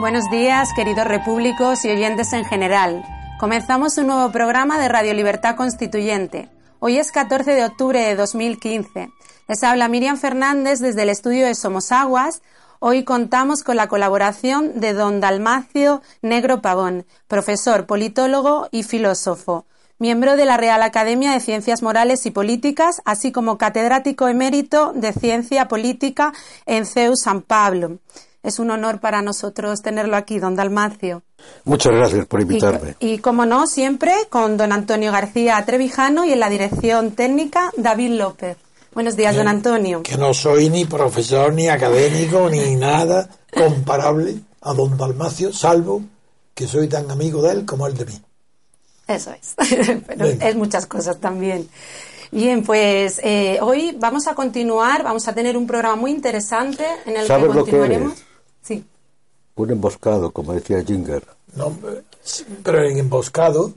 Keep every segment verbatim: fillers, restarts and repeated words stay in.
Buenos días, queridos repúblicos y oyentes en general. Comenzamos un nuevo programa de Radio Libertad Constituyente. Hoy es catorce de octubre de dos mil quince. Les habla Miriam Fernández desde el estudio de Somos Aguas. Hoy contamos con la colaboración de don Dalmacio Negro Pavón, profesor, politólogo y filósofo, miembro de la Real Academia de Ciencias Morales y Políticas, así como catedrático emérito de Ciencia Política en C E U San Pablo. Es un honor para nosotros tenerlo aquí, don Dalmacio. Muchas gracias por invitarme. Y, y como no, siempre con don Antonio García Trevijano y en la dirección técnica, David López. Buenos días, Bien, don Antonio. Que no soy ni profesor, ni académico, ni nada comparable a don Dalmacio, salvo que soy tan amigo de él como él de mí. Eso es. Pero Venga. es muchas cosas también. Bien, pues eh, hoy vamos a continuar, vamos a tener un programa muy interesante en el que continuaremos. Sí. Un emboscado, como decía Jünger. No, pero en emboscado,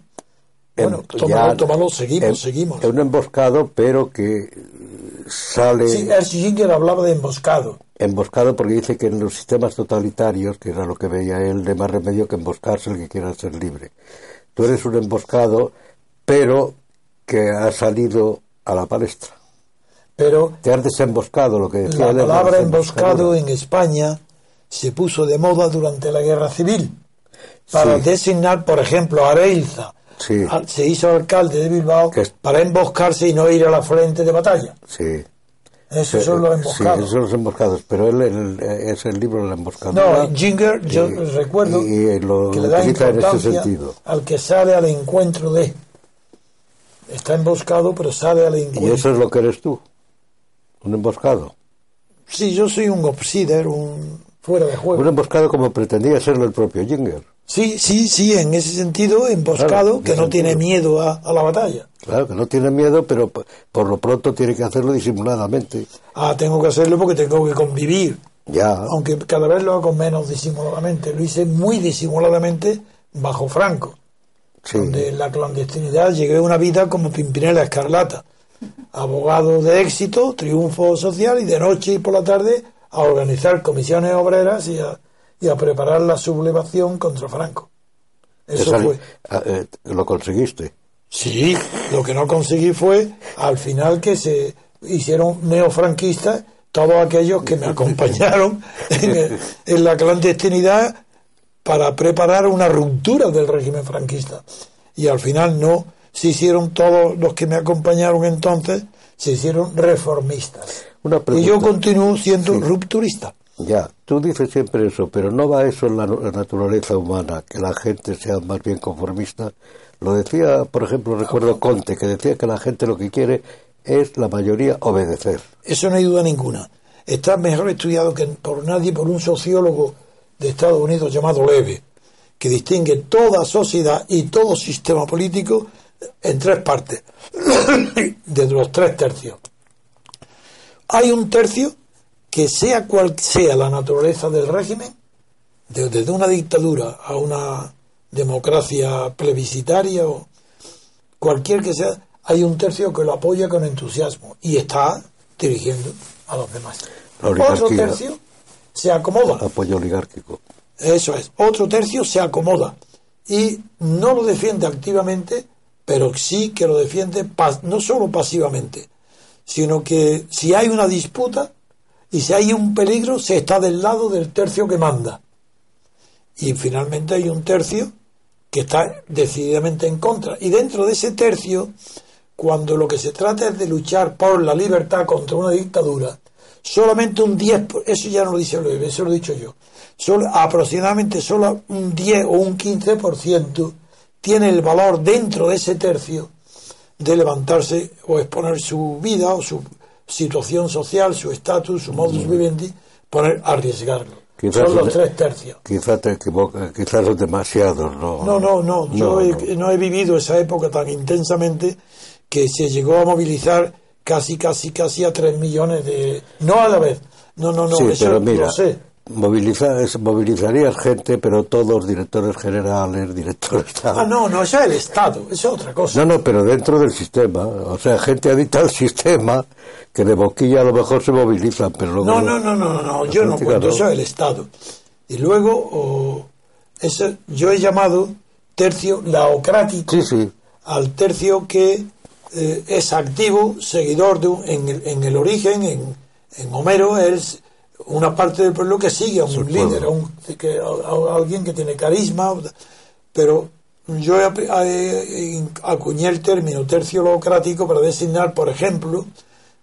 en, bueno, tómalo, tómalo, seguimos, en, seguimos. Es un emboscado, pero que sale... Sí, Jünger hablaba de emboscado. Emboscado porque dice que en los sistemas totalitarios, que era lo que veía él, de más remedio que emboscarse el que quiera ser libre. Tú eres un emboscado, pero que ha salido a la palestra. Pero... Te has desemboscado, lo que decía él. La palabra emboscado en España... se puso de moda durante la Guerra Civil para sí. designar, por ejemplo, a Areilza. Sí. Se hizo alcalde de Bilbao es... para emboscarse y no ir a la frente de batalla. Sí. Esos son los emboscados. Sí, esos son los emboscados, pero él, él, él es el libro de la emboscada. No, Jünger, yo y, recuerdo y, y lo que le da importancia en este sentido al que sale al encuentro de... Está emboscado, pero sale al encuentro. Y eso es lo que eres tú, un emboscado. Sí, yo soy un outsider, un... fuera de juego. Un emboscado como pretendía serlo el propio Jünger. Sí, sí, sí, en ese sentido, emboscado, claro, que no sentido. tiene miedo a, a la batalla. Claro, que no tiene miedo, pero por, por lo pronto tiene que hacerlo disimuladamente. Ah, tengo que hacerlo porque tengo que convivir. Ya. Aunque cada vez lo hago menos disimuladamente. Lo hice muy disimuladamente bajo Franco. Sí. Donde en la clandestinidad llegué a una vida como Pimpinela Escarlata. Abogado de éxito, triunfo social, y de noche y por la tarde... a organizar comisiones obreras y a, y a preparar la sublevación contra Franco. Eso Esa, fue. Eh, ¿Lo conseguiste? Sí, lo que no conseguí fue al final que se hicieron neofranquistas todos aquellos que me acompañaron en, el, en la clandestinidad para preparar una ruptura del régimen franquista. Y al final no se hicieron todos los que me acompañaron entonces, se hicieron reformistas. Y yo continúo siendo sí. rupturista. Ya, tú dices siempre eso, pero no va eso en la, la naturaleza humana, que la gente sea más bien conformista. Lo decía, por ejemplo, recuerdo Conte, que decía que la gente lo que quiere es la mayoría obedecer. Eso no hay duda ninguna. Está mejor estudiado que por nadie, por un sociólogo de Estados Unidos llamado Loewe, que distingue toda sociedad y todo sistema político en tres partes, de los tres tercios. Hay un tercio que sea cual sea la naturaleza del régimen, desde una dictadura a una democracia plebiscitaria o cualquier que sea, hay un tercio que lo apoya con entusiasmo y está dirigiendo a los demás. Otro tercio se acomoda. Apoyo oligárquico. Eso es. Otro tercio se acomoda y no lo defiende activamente, pero sí que lo defiende no solo pasivamente, sino que si hay una disputa y si hay un peligro, se está del lado del tercio que manda. Y finalmente hay un tercio que está decididamente en contra. Y dentro de ese tercio, cuando lo que se trata es de luchar por la libertad contra una dictadura, solamente un diez por ciento, eso ya no lo dice Loewe, eso lo he dicho yo, solo, aproximadamente solo un diez o un quince por ciento tiene el valor dentro de ese tercio de levantarse o exponer su vida o su situación social, su estatus, su modus vivendi, poner, arriesgarlo. Quizás son los tres tercios. Quizás te equivocas, quizás los demasiados, ¿no? No, no, no. Yo no, he, no he vivido esa época tan intensamente que se llegó a movilizar casi, casi, casi a tres millones de... No a la vez. No, no, no. Sí, eso pero mira, lo sé. Movilizar, movilizaría gente, pero todos directores generales, directores... Ah, no, no, eso es el Estado, eso es otra cosa. No, no, pero dentro del sistema, o sea, gente adicta al sistema, que de boquilla a lo mejor se movilizan, pero... Luego no, no, no, no, no, no yo no cuento, no. Eso es el Estado. Y luego, oh, eso, yo he llamado tercio laocrático, sí, sí, al tercio que eh, es activo, seguidor de un, en, el, en el origen, en, en Homero, es... una parte del pueblo que sigue a un el líder, a, un, que, a, a alguien que tiene carisma, pero yo he, he, he, acuñé el término tercio laocrático para designar, por ejemplo,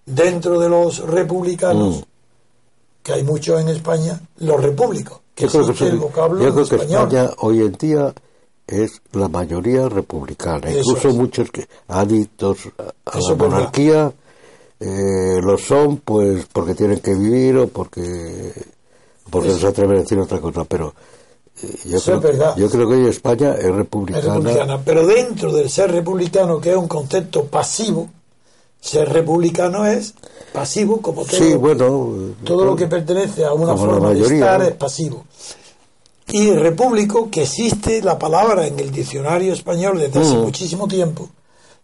dentro de los republicanos, mm. que hay muchos en España, los repúblicos, que es el vocablo español. Yo creo español. que España hoy en día es la mayoría republicana, eso incluso es. Muchos que, adictos a eso la monarquía... Eh, lo son pues porque tienen que vivir o porque porque eso. No se atreven a decir otra cosa, pero eh, yo, creo, es yo creo que hoy España es republicana. es republicana pero dentro del ser republicano, que es un concepto pasivo, ser republicano es pasivo como todo, sí, bueno, todo como, lo que pertenece a una forma mayoría, de estar, ¿no? Es pasivo. Y repúblico, que existe la palabra en el diccionario español desde hace mm. muchísimo tiempo.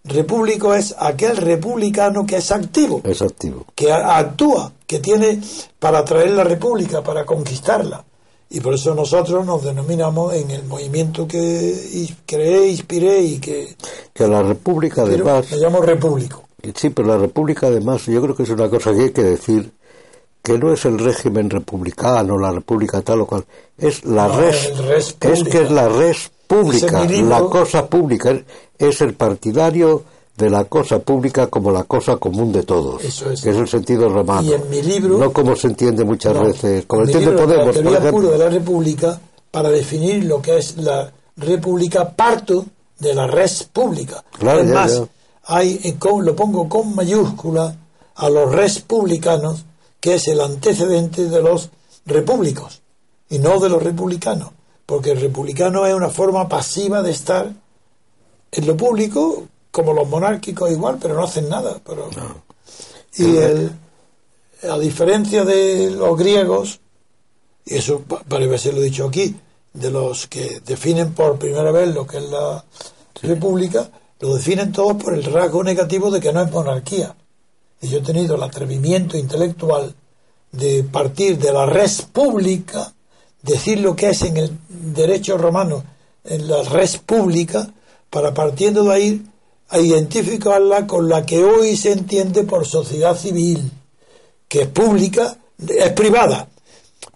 Repúblico es aquel republicano que es activo, es activo, que actúa, que tiene para traer la república, para conquistarla. Y por eso nosotros nos denominamos en el movimiento que creé, inspiré y que... Que la república de más... Le llamo repúblico. Sí, pero la república de más, yo creo que es una cosa que hay que decir, que no es el régimen republicano, la república tal o cual, es la no, res... res es que es la res pública, la cosa pública... es el partidario de la cosa pública como la cosa común de todos. Eso es. Que es el sentido romano. Y en mi libro... No como se entiende muchas no, veces. Como en entiende Podemos, por ejemplo. De la república, para definir lo que es la república, parto de la res pública. Claro, es más, hay, lo pongo con mayúscula a los res publicanos, que es el antecedente de los repúblicos, y no de los republicanos. Porque el republicano es una forma pasiva de estar... en lo público, como los monárquicos igual, pero no hacen nada. Pero... No. Y el, a diferencia de los griegos, y eso parece ser lo dicho aquí, de los que definen por primera vez lo que es la sí. república, lo definen todos por el rasgo negativo de que no es monarquía. Y yo he tenido el atrevimiento intelectual de partir de la res pública, decir lo que es en el derecho romano, en la res pública, para partiendo de ahí a identificarla con la que hoy se entiende por sociedad civil, que es pública, es privada,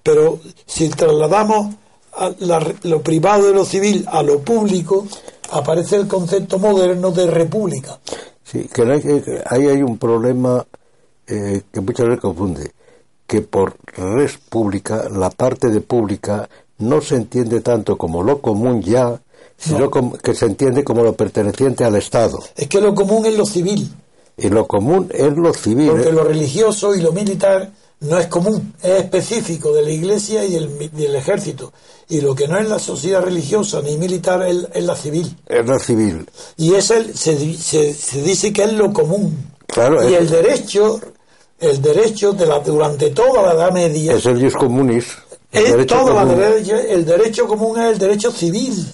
pero si trasladamos a la, lo privado de lo civil a lo público, aparece el concepto moderno de república. Sí, que ahí hay un problema eh, que muchas veces confunde, que por res pública, la parte de pública no se entiende tanto como lo común ya, sino no. que se entiende como lo perteneciente al Estado. Es que lo común es lo civil. Y lo común es lo civil. Porque eh. lo religioso y lo militar no es común, es específico de la Iglesia y el, y el ejército. Y lo que no es la sociedad religiosa ni militar es, es la civil. Es la civil. Y es el, se, se, se dice que es lo común. Claro. Y es, el derecho, el derecho de la, durante toda la Edad Media... Es el jus comunis. El, toda la, el derecho común es el derecho civil.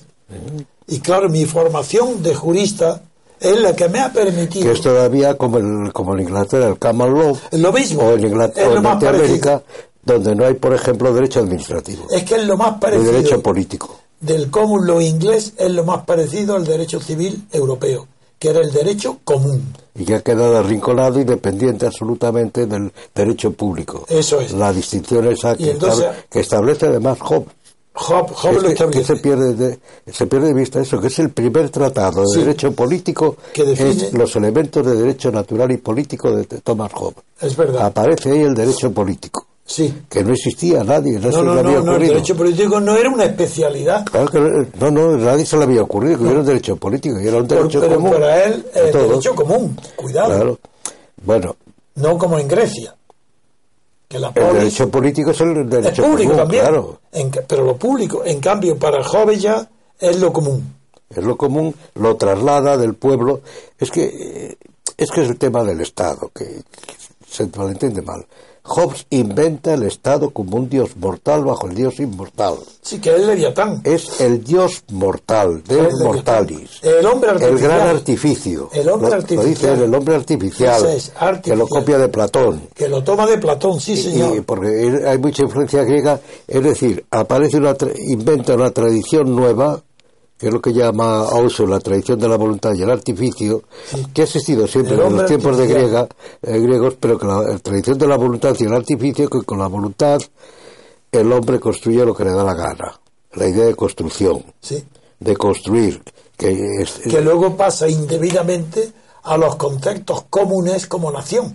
Y claro, mi formación de jurista es la que me ha permitido... Que es todavía como en, como en Inglaterra, el common law. Lo mismo. O en, Inglaterra, o en Norteamérica, donde no hay, por ejemplo, derecho administrativo. Es que es lo más parecido... El derecho político. Del common law inglés es lo más parecido al derecho civil europeo, que era el derecho común. Y que ha quedado arrinconado y dependiente absolutamente del derecho público. Eso es. La distinción esa que, entonces, estable, que establece además Hobbes. Hobbes, Hobbes es que, lo establece. Que se, pierde de, se pierde de vista eso, que es el primer tratado de sí, derecho político que define es los elementos de derecho natural y político de Thomas Hobbes. Es verdad. Aparece ahí el derecho político. Sí. Que no existía nadie, no, no se no, le había no, ocurrido. No, el derecho político no era una especialidad. Claro que no, no, nadie se le había ocurrido que no era un derecho político, que era un derecho Por, pero común. Pero para él es derecho común, cuidado. Claro. Bueno. No como en Grecia. Que la el derecho político es el derecho es público común, también, claro. En, pero lo público, en cambio, para Hobbes ya es lo común. Es lo común, lo traslada del pueblo. Es que es, que es el tema del Estado, que, que se malentiende mal. Hobbes inventa el Estado como un dios mortal bajo el dios inmortal. Sí, que es Leviatán. Es el dios mortal, Deus mortalis. El hombre artificial. El gran artificio. El hombre lo, artificial. Lo dice él, el hombre artificial, es artificial. Que lo copia de Platón. Que lo toma de Platón, sí, señor. Y, y porque hay mucha influencia griega. Es decir, aparece una tra inventa una tradición nueva, que es lo que llama Auso la tradición de la voluntad y el artificio, sí, que ha existido siempre en los tiempos de griega, eh, griegos, pero que la, la tradición de la voluntad y el artificio, que con la voluntad el hombre construye lo que le da la gana. La idea de construcción, sí, de construir. Que, es, que luego pasa indebidamente a los conceptos comunes como nación.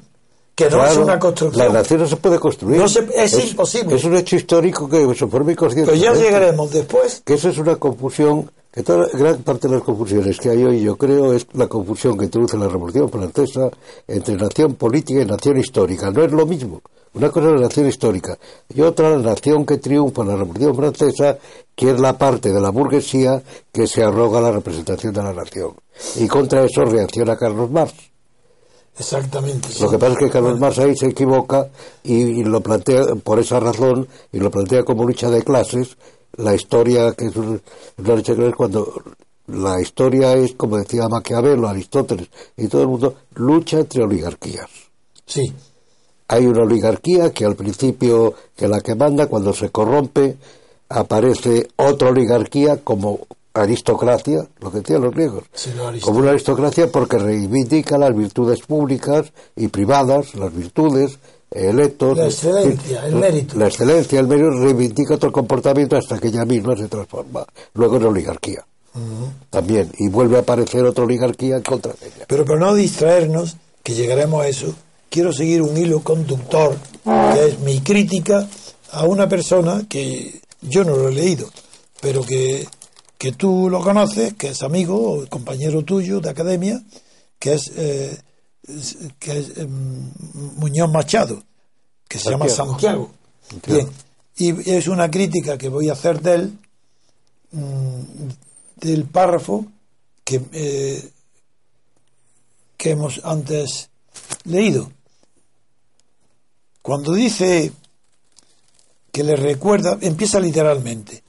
Que no claro, es una construcción. La nación no se puede construir. No se, es, es imposible. Es un hecho histórico que se forma inconsciente. Pero ya llegaremos después. Que eso es una confusión. Que toda, gran parte de las confusiones que hay hoy, yo creo, es la confusión que introduce la Revolución Francesa entre nación política y nación histórica. No es lo mismo. Una cosa es la nación histórica y otra la nación que triunfa en la Revolución Francesa, que es la parte de la burguesía que se arroga la representación de la nación. Y contra eso reacciona Carlos Marx. Exactamente. Lo sí. que pasa es que Carlos Marx ahí se equivoca y, y lo plantea por esa razón, y lo plantea como lucha de clases. La historia, que es una lucha de clases, cuando la historia es, como decía Maquiavelo, Aristóteles y todo el mundo, lucha entre oligarquías. Sí. Hay una oligarquía que al principio, que la que manda, cuando se corrompe, aparece otra oligarquía como aristocracia, lo que decían los griegos, sí, lo como una aristocracia porque reivindica las virtudes públicas y privadas, las virtudes, electos, la excelencia, el mérito. La excelencia, el mérito, reivindica otro comportamiento hasta que ella misma se transforma luego en oligarquía. Uh-huh. También, y vuelve a aparecer otra oligarquía en contra de ella. Pero para no distraernos, que llegaremos a eso, quiero seguir un hilo conductor, que es mi crítica a una persona que yo no lo he leído, pero que que tú lo conoces, que es amigo o compañero tuyo de academia, que es eh, que es eh, Muñoz Machado, que se Santiago. llama Santiago. Santiago. Bien. Y es una crítica que voy a hacer de él, mmm, del párrafo que, eh, que hemos antes leído. Cuando dice que le recuerda, empieza literalmente.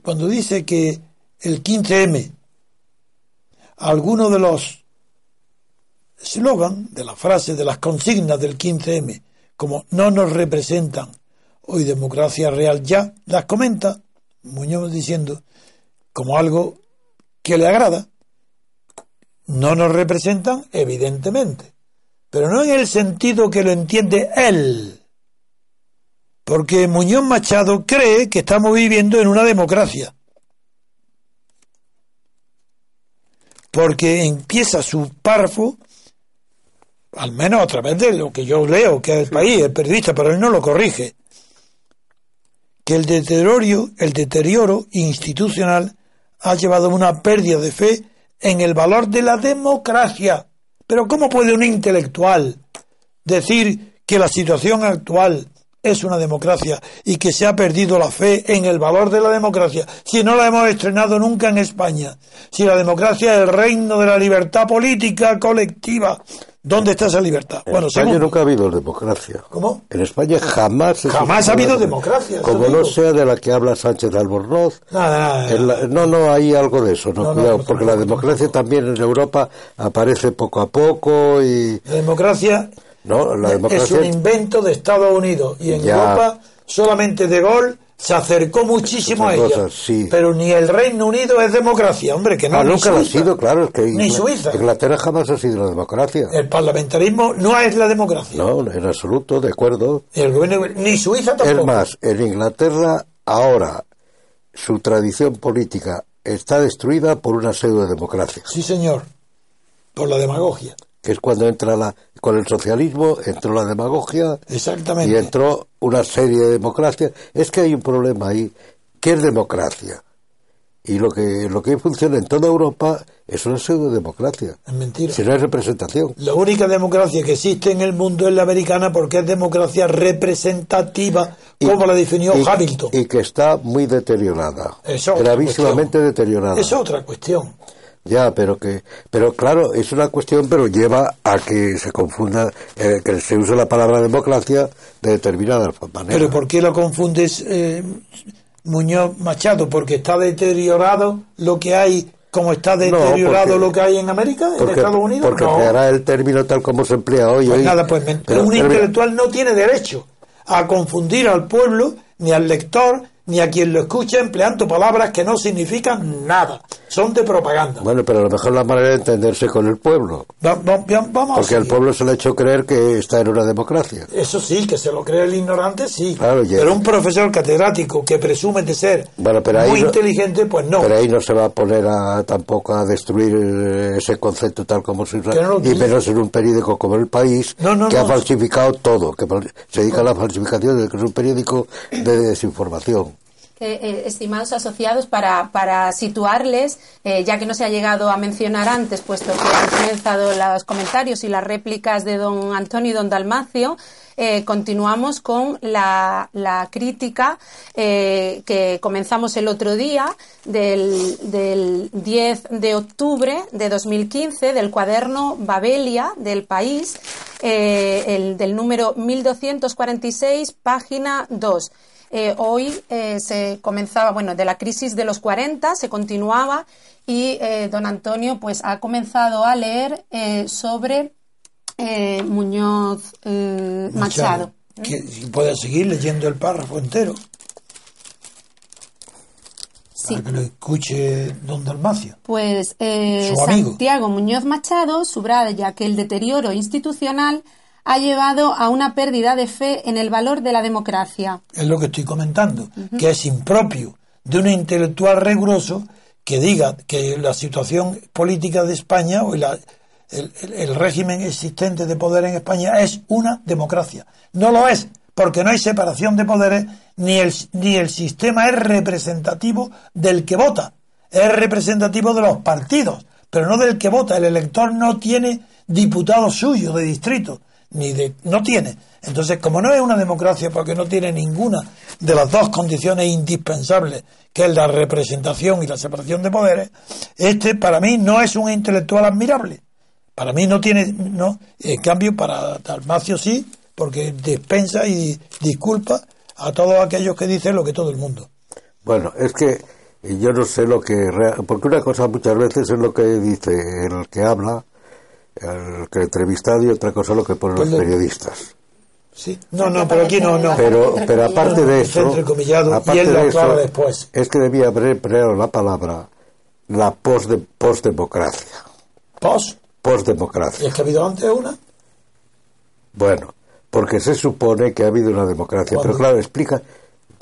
Cuando dice que el quince eme, alguno de los slogans, de las frases, de las consignas del quince eme, como no nos representan hoy democracia real ya, las comenta Muñoz diciendo como algo que le agrada. No nos representan, evidentemente, pero no en el sentido que lo entiende él. Porque Muñoz Machado cree que estamos viviendo en una democracia. Porque empieza su párrafo, al menos a través de lo que yo leo, que es El País, el periodista, pero él no lo corrige, que el deterioro, el deterioro institucional ha llevado a una pérdida de fe en el valor de la democracia. Pero ¿cómo puede un intelectual decir que la situación actual es una democracia y que se ha perdido la fe en el valor de la democracia, si no la hemos estrenado nunca en España, si la democracia es el reino de la libertad política colectiva, ¿Dónde está esa libertad? En bueno, España segundo. nunca ha habido democracia. ¿Cómo? En España jamás... Jamás ha habido democracia. Como no sea de la que habla Sánchez Albornoz. Nada, nada, nada. La, no, no, hay algo de eso. No, no, cuidado, no, porque no, la democracia no, también en Europa aparece poco a poco y... La democracia, no, la democracia es un invento de Estados Unidos. Y en ya. Europa solamente De Gaulle se acercó muchísimo a ella, sí. Pero ni el Reino Unido es democracia, hombre, que no. Ah, nunca lo ha sido, claro, es que ni Ingl Suiza. Inglaterra jamás ha sido la democracia. El parlamentarismo no es la democracia. No, en absoluto, de acuerdo. El gobierno, ni Suiza tampoco. Es más, en Inglaterra ahora su tradición política está destruida por una pseudo-democracia. Sí, señor, por la demagogia. Que es cuando entra la... Con el socialismo entró la demagogia. Exactamente. Y entró una serie de democracias. Es que hay un problema ahí. ¿Qué es democracia? Y lo que lo que funciona en toda Europa es una pseudo-democracia. Es mentira. Si no hay representación. La única democracia que existe en el mundo es la americana, porque es democracia representativa, y, como la definió y, Hamilton. Y que está muy deteriorada. Es gravísimamente cuestión. deteriorada. Es otra cuestión. Ya, pero que, pero claro, es una cuestión, pero lleva a que se confunda, eh, que se use la palabra democracia de determinada manera. Pero ¿por qué lo confundes, eh, Muñoz Machado? ¿Porque está deteriorado lo que hay, como está deteriorado no, porque, lo que hay en América, en porque, Estados Unidos? Porque no. Creará el término tal como se emplea hoy. Pues hoy nada, pues pero un intelectual no tiene derecho a confundir al pueblo, ni al lector, ni a quien lo escucha, empleando palabras que no significan nada, son de propaganda. Bueno, pero a lo mejor la manera de entenderse con el pueblo. Va, va, va, vamos Porque al pueblo se le ha hecho creer que está en una democracia. Eso sí, que se lo cree el ignorante, sí. Claro, ya. Pero un profesor catedrático que presume de ser bueno, pero muy no, inteligente, pues no. Pero ahí no se va a poner a, tampoco a destruir ese concepto tal como se usa, no y menos en un periódico como El País, no, no, que no, ha falsificado no. todo, que se dedica a la falsificación, de que es un periódico de desinformación. Eh, eh, estimados asociados, para, para situarles, eh, ya que no se ha llegado a mencionar antes, puesto que han comenzado los comentarios y las réplicas de don Antonio y don Dalmacio, eh, continuamos con la, la crítica eh, que comenzamos el otro día del, del diez de octubre de dos mil quince del cuaderno Babelia del País, eh, el, del número mil doscientos cuarenta y seis, página dos. Eh, hoy eh, se comenzaba, bueno, de la crisis de los cuarenta se continuaba y eh, don Antonio pues ha comenzado a leer eh, sobre eh, Muñoz eh, Machado. Machado. ¿Puedes seguir leyendo el párrafo entero? Sí. Para que lo escuche don Dalmacio. Pues eh, Santiago Muñoz Machado subraya que el deterioro institucional ha llevado a una pérdida de fe en el valor de la democracia. Es lo que estoy comentando, uh-huh. que es impropio de un intelectual riguroso que diga que la situación política de España o la, el, el, el régimen existente de poder en España es una democracia. No lo es, porque no hay separación de poderes, ni el, ni el sistema es representativo del que vota, es representativo de los partidos, pero no del que vota. El elector no tiene diputados suyos de distrito. Ni de, no tiene. Entonces, como no es una democracia porque no tiene ninguna de las dos condiciones indispensables, que es la representación y la separación de poderes, este para mí no es un intelectual admirable. Para mí no tiene, no, en cambio para Dalmacio sí, porque dispensa y disculpa a todos aquellos que dicen lo que todo el mundo. Bueno, es que yo no sé lo que, porque una cosa muchas veces es lo que dice el que habla, el que entrevistado, y otra cosa lo que ponen pues los periodistas. Sí. No, no, pero aquí no, no. Pero, pero aparte de eso, aparte y él de eso después. Es que debía haber empleado la palabra la post de, postdemocracia. ¿Post? Postdemocracia. ¿Y es que ha habido antes una? Bueno, porque se supone que ha habido una democracia. ¿Cuándo? Pero claro, explica...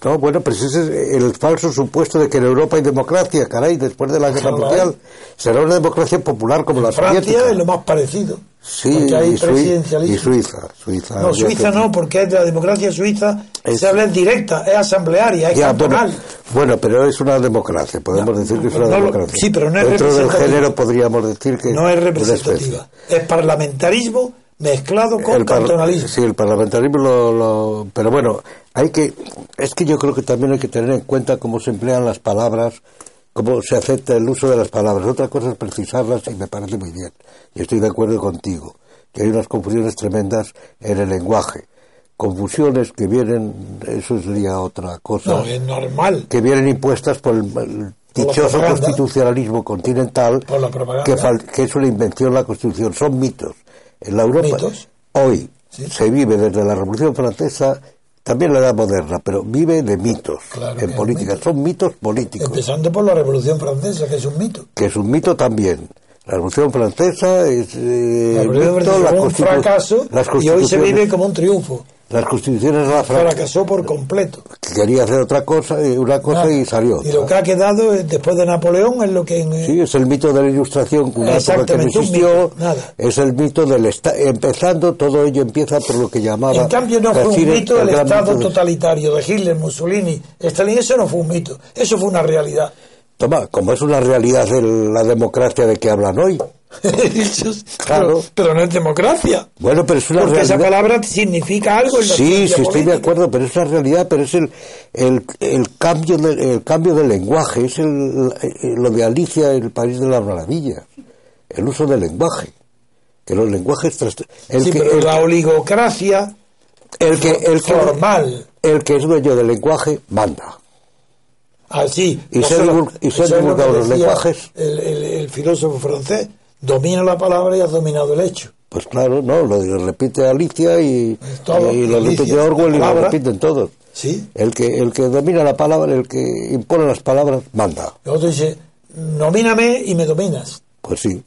No, bueno, pero ese es el falso supuesto de que en Europa hay democracia, caray, después de la Guerra Mundial. Será una democracia popular como en la Francia soviética. Francia es lo más parecido. Sí, hay y, presidencialismo. y Suiza. Suiza no, Suiza no, porque es la democracia suiza es, se habla es directa, es asamblearia, es ya, cantonal. Bueno, bueno, pero es una democracia, podemos ya, decir que es una no, democracia. Sí, pero no es Dentro del género podríamos decir que no es representativa. Es parlamentarismo mezclado con el cantonalismo. Sí, el parlamentarismo lo, lo... Pero bueno, hay que... Es que yo creo que también hay que tener en cuenta cómo se emplean las palabras, cómo se acepta el uso de las palabras. Otra cosa es precisarlas y me parece muy bien. Y estoy de acuerdo contigo. que hay unas confusiones tremendas en el lenguaje. Confusiones que vienen, eso sería otra cosa. No, es normal. Que vienen impuestas por el, el dichoso constitucionalismo continental, por la propaganda, que, que es una invención la Constitución, son mitos. En la Europa ¿Mitos? hoy ¿Sí? se vive desde la Revolución Francesa, también la Edad Moderna, pero vive de mitos, claro, en política, mito. Son mitos políticos. Empezando por la Revolución Francesa, que es un mito. Que es un mito también. La Revolución Francesa es eh, la Revolución mito, Francesa la fue un fracaso y hoy se vive como un triunfo. Las constituciones la fracasó por completo. Quería hacer otra cosa, una cosa ah, y salió otra. Y lo que ha quedado después de Napoleón es lo que... En, eh... Sí, es el mito de la Ilustración, una época que no existió. Nada. Es el mito del Estado. Empezando, todo ello empieza por lo que llamaba... En cambio no fue un mito del Estado totalitario de Hitler, Mussolini, Stalin. Eso no fue un mito, eso fue una realidad. Toma, como es una realidad de la democracia de que hablan hoy. Claro. Pero, pero no es democracia. Bueno, pero es una Porque realidad. Esa palabra significa algo en la Sí, sí, política. Estoy de acuerdo, pero es una realidad, pero es el el, el cambio de, el cambio del lenguaje, es el, el, lo de Alicia en el País de las Maravillas, el uso del lenguaje, que los lenguajes tras, el sí, que, pero el, la oligocracia el que el formal, que, el que es dueño del lenguaje manda. Así ah, y se divulga, y se divulgan los lenguajes. El, el, el filósofo francés domina la palabra y has dominado el hecho. Pues claro, no, lo repite Alicia y, todo, y lo Alicia, repite Orwell y lo repiten todos. ¿Sí? El que el que domina la palabra, el que impone las palabras, manda. El otro dice, nomíname y me dominas. Pues sí,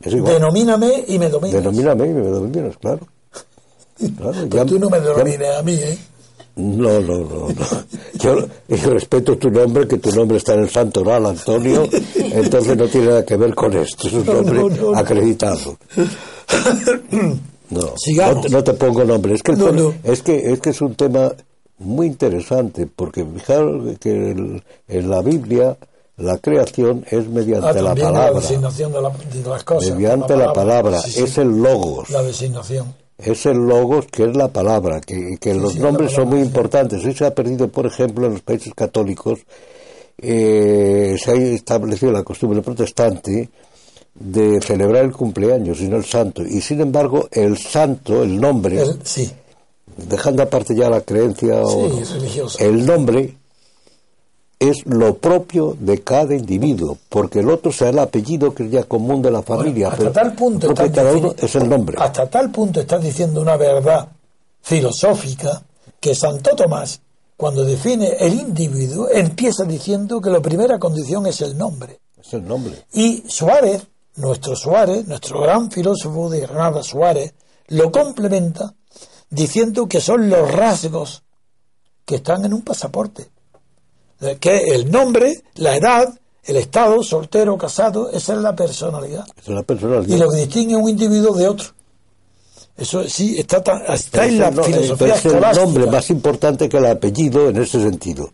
es igual. Denomíname y me dominas. Denomíname y me dominas, claro. Claro pues ya, tú no me denomines ya... a mí, ¿eh? No, no, no, no. Yo, yo respeto tu nombre, que tu nombre está en el santoral, Antonio, entonces no tiene nada que ver con esto, es un nombre no, no, no, acreditado. No, no te, no te pongo nombre. Es que, el, no, no. Es que es que es un tema muy interesante, porque fijaros que el, en la Biblia la creación es mediante ah, la palabra. La designación de, la, de las cosas. Mediante la palabra, la palabra. Sí, sí. Es el logos. La designación. Es el logos, que es la palabra, que, que sí, los sí, nombres palabra, son muy sí. importantes. Hoy se ha perdido, por ejemplo, en los países católicos, eh, se ha establecido la costumbre protestante de celebrar el cumpleaños, sino el santo. Y sin embargo, el santo, el nombre, el, sí. dejando aparte ya la creencia, sí, o, es religioso. El nombre es lo propio de cada individuo, porque el otro será el apellido que es ya común de la familia. Bueno, hasta tal punto estás diciendo, es el nombre. Hasta tal punto estás diciendo una verdad filosófica que Santo Tomás, cuando define el individuo, empieza diciendo que la primera condición es el nombre. Es el nombre. Y Suárez, nuestro Suárez, nuestro gran filósofo de Granada, Suárez, lo complementa diciendo que son los rasgos que están en un pasaporte. Que el nombre, la edad, el estado, soltero, casado, esa es la personalidad. Esa es la personalidad. Y lo que distingue un individuo de otro. Eso sí, está, tan, está en la no, filosofía es escolástica. Es el nombre más importante que el apellido en ese sentido.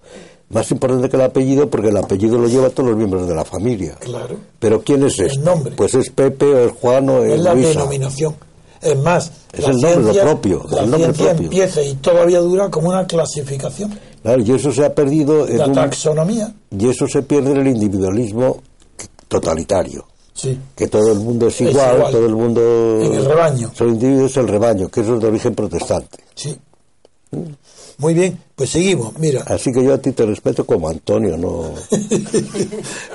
Más importante que el apellido porque el apellido lo lleva todos los miembros de la familia. Claro. Pero ¿quién es ese? El nombre. Pues es Pepe, o es Juan, o es, es la Luisa. Denominación. Es más, es el nombre ciencia, lo propio. La el nombre ciencia propio. Empieza y todavía dura como una clasificación. Claro, y eso se ha perdido en la taxonomía. Un, y eso se pierde en el individualismo totalitario. Sí. Que todo el mundo es igual, es igual. Todo el mundo. En el rebaño. El individuo es el rebaño, que eso es de origen protestante. Sí. ¿Sí? Muy bien, pues seguimos, mira. Así que yo a ti te respeto como Antonio, no.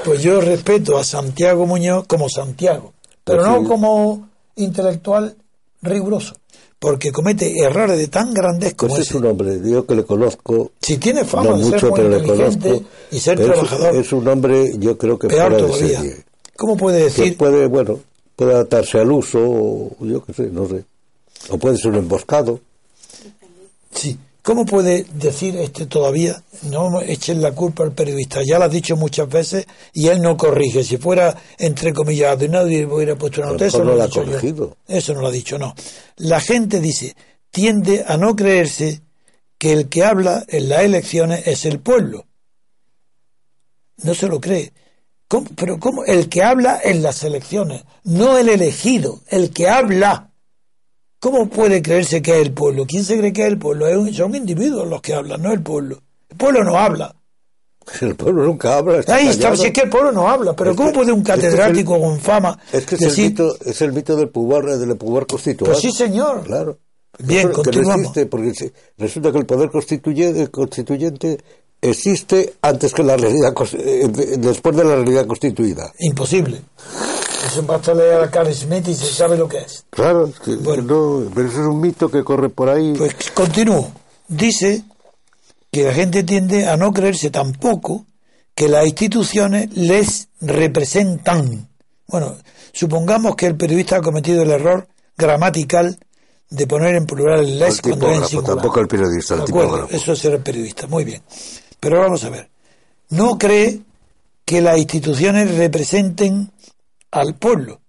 Pues yo respeto a Santiago Muñoz como Santiago, pero pues no sí. como intelectual riguroso. Porque comete errores de tan grandes como ese. Ese es un hombre, yo que le conozco. Si tiene fama no de mucho, ser muy inteligente conozco, y ser trabajador. Es, es un hombre, yo creo que fuera de serie. ¿Cómo puede decir? Que puede, bueno, puede adaptarse al uso, o yo qué sé, no sé. O puede ser un emboscado. Sí. ¿Cómo puede decir este todavía? No echen la culpa al periodista. Ya lo ha dicho muchas veces y él no corrige. Si fuera entrecomillado y nadie hubiera puesto una nota, eso no lo ha corregido. Eso no lo ha dicho, no. La gente dice, tiende a no creerse que el que habla en las elecciones es el pueblo. No se lo cree. ¿Cómo? Pero ¿cómo? El que habla en las elecciones, no el elegido, el que habla. ¿Cómo puede creerse que es el pueblo? ¿Quién se cree que es el pueblo? Son individuos los que hablan, no el pueblo. El pueblo no habla. El pueblo nunca habla. Está Ahí está, si es que el pueblo no habla, pero es ¿cómo que, puede un catedrático es el, con fama es que es decir... El mito, es el mito del pubar, del pubar constituido. Pues sí, señor. Claro. Bien, eso, continuamos. Existe, porque resulta que el poder constituyente, constituyente existe antes que la realidad, después de la realidad constituida. Imposible. Eso basta leer a Carl Smith y se sabe lo que es. Claro, es que, bueno, no, pero eso es un mito que corre por ahí. Pues continúo. Dice que la gente tiende a no creerse tampoco que las instituciones les representan. Bueno, supongamos que el periodista ha cometido el error gramatical de poner en plural el les cuando es en singular. Tampoco el periodista, el tipógrafo. Eso será el periodista, muy bien. Pero vamos a ver. No cree que las instituciones representen al pueblo.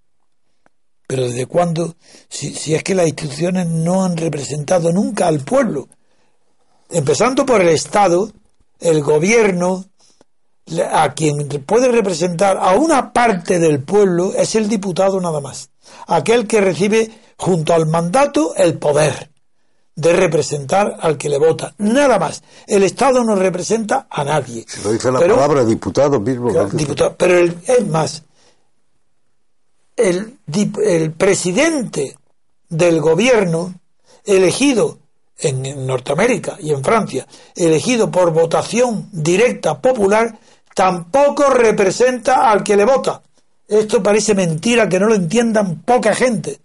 Pero ¿desde cuándo? Si, si es que las instituciones no han representado nunca al pueblo. Empezando por el Estado, el gobierno, a quien puede representar a una parte del pueblo es el diputado nada más. Aquel que recibe junto al mandato el poder de representar al que le vota. Nada más. El Estado no representa a nadie. Se lo dice la pero, palabra diputado mismo. Claro, diputado, pero el, es más, el, el presidente del gobierno elegido en Norteamérica y en Francia, elegido por votación directa popular, tampoco representa al que le vota. Esto parece mentira, que no lo entiendan poca gente.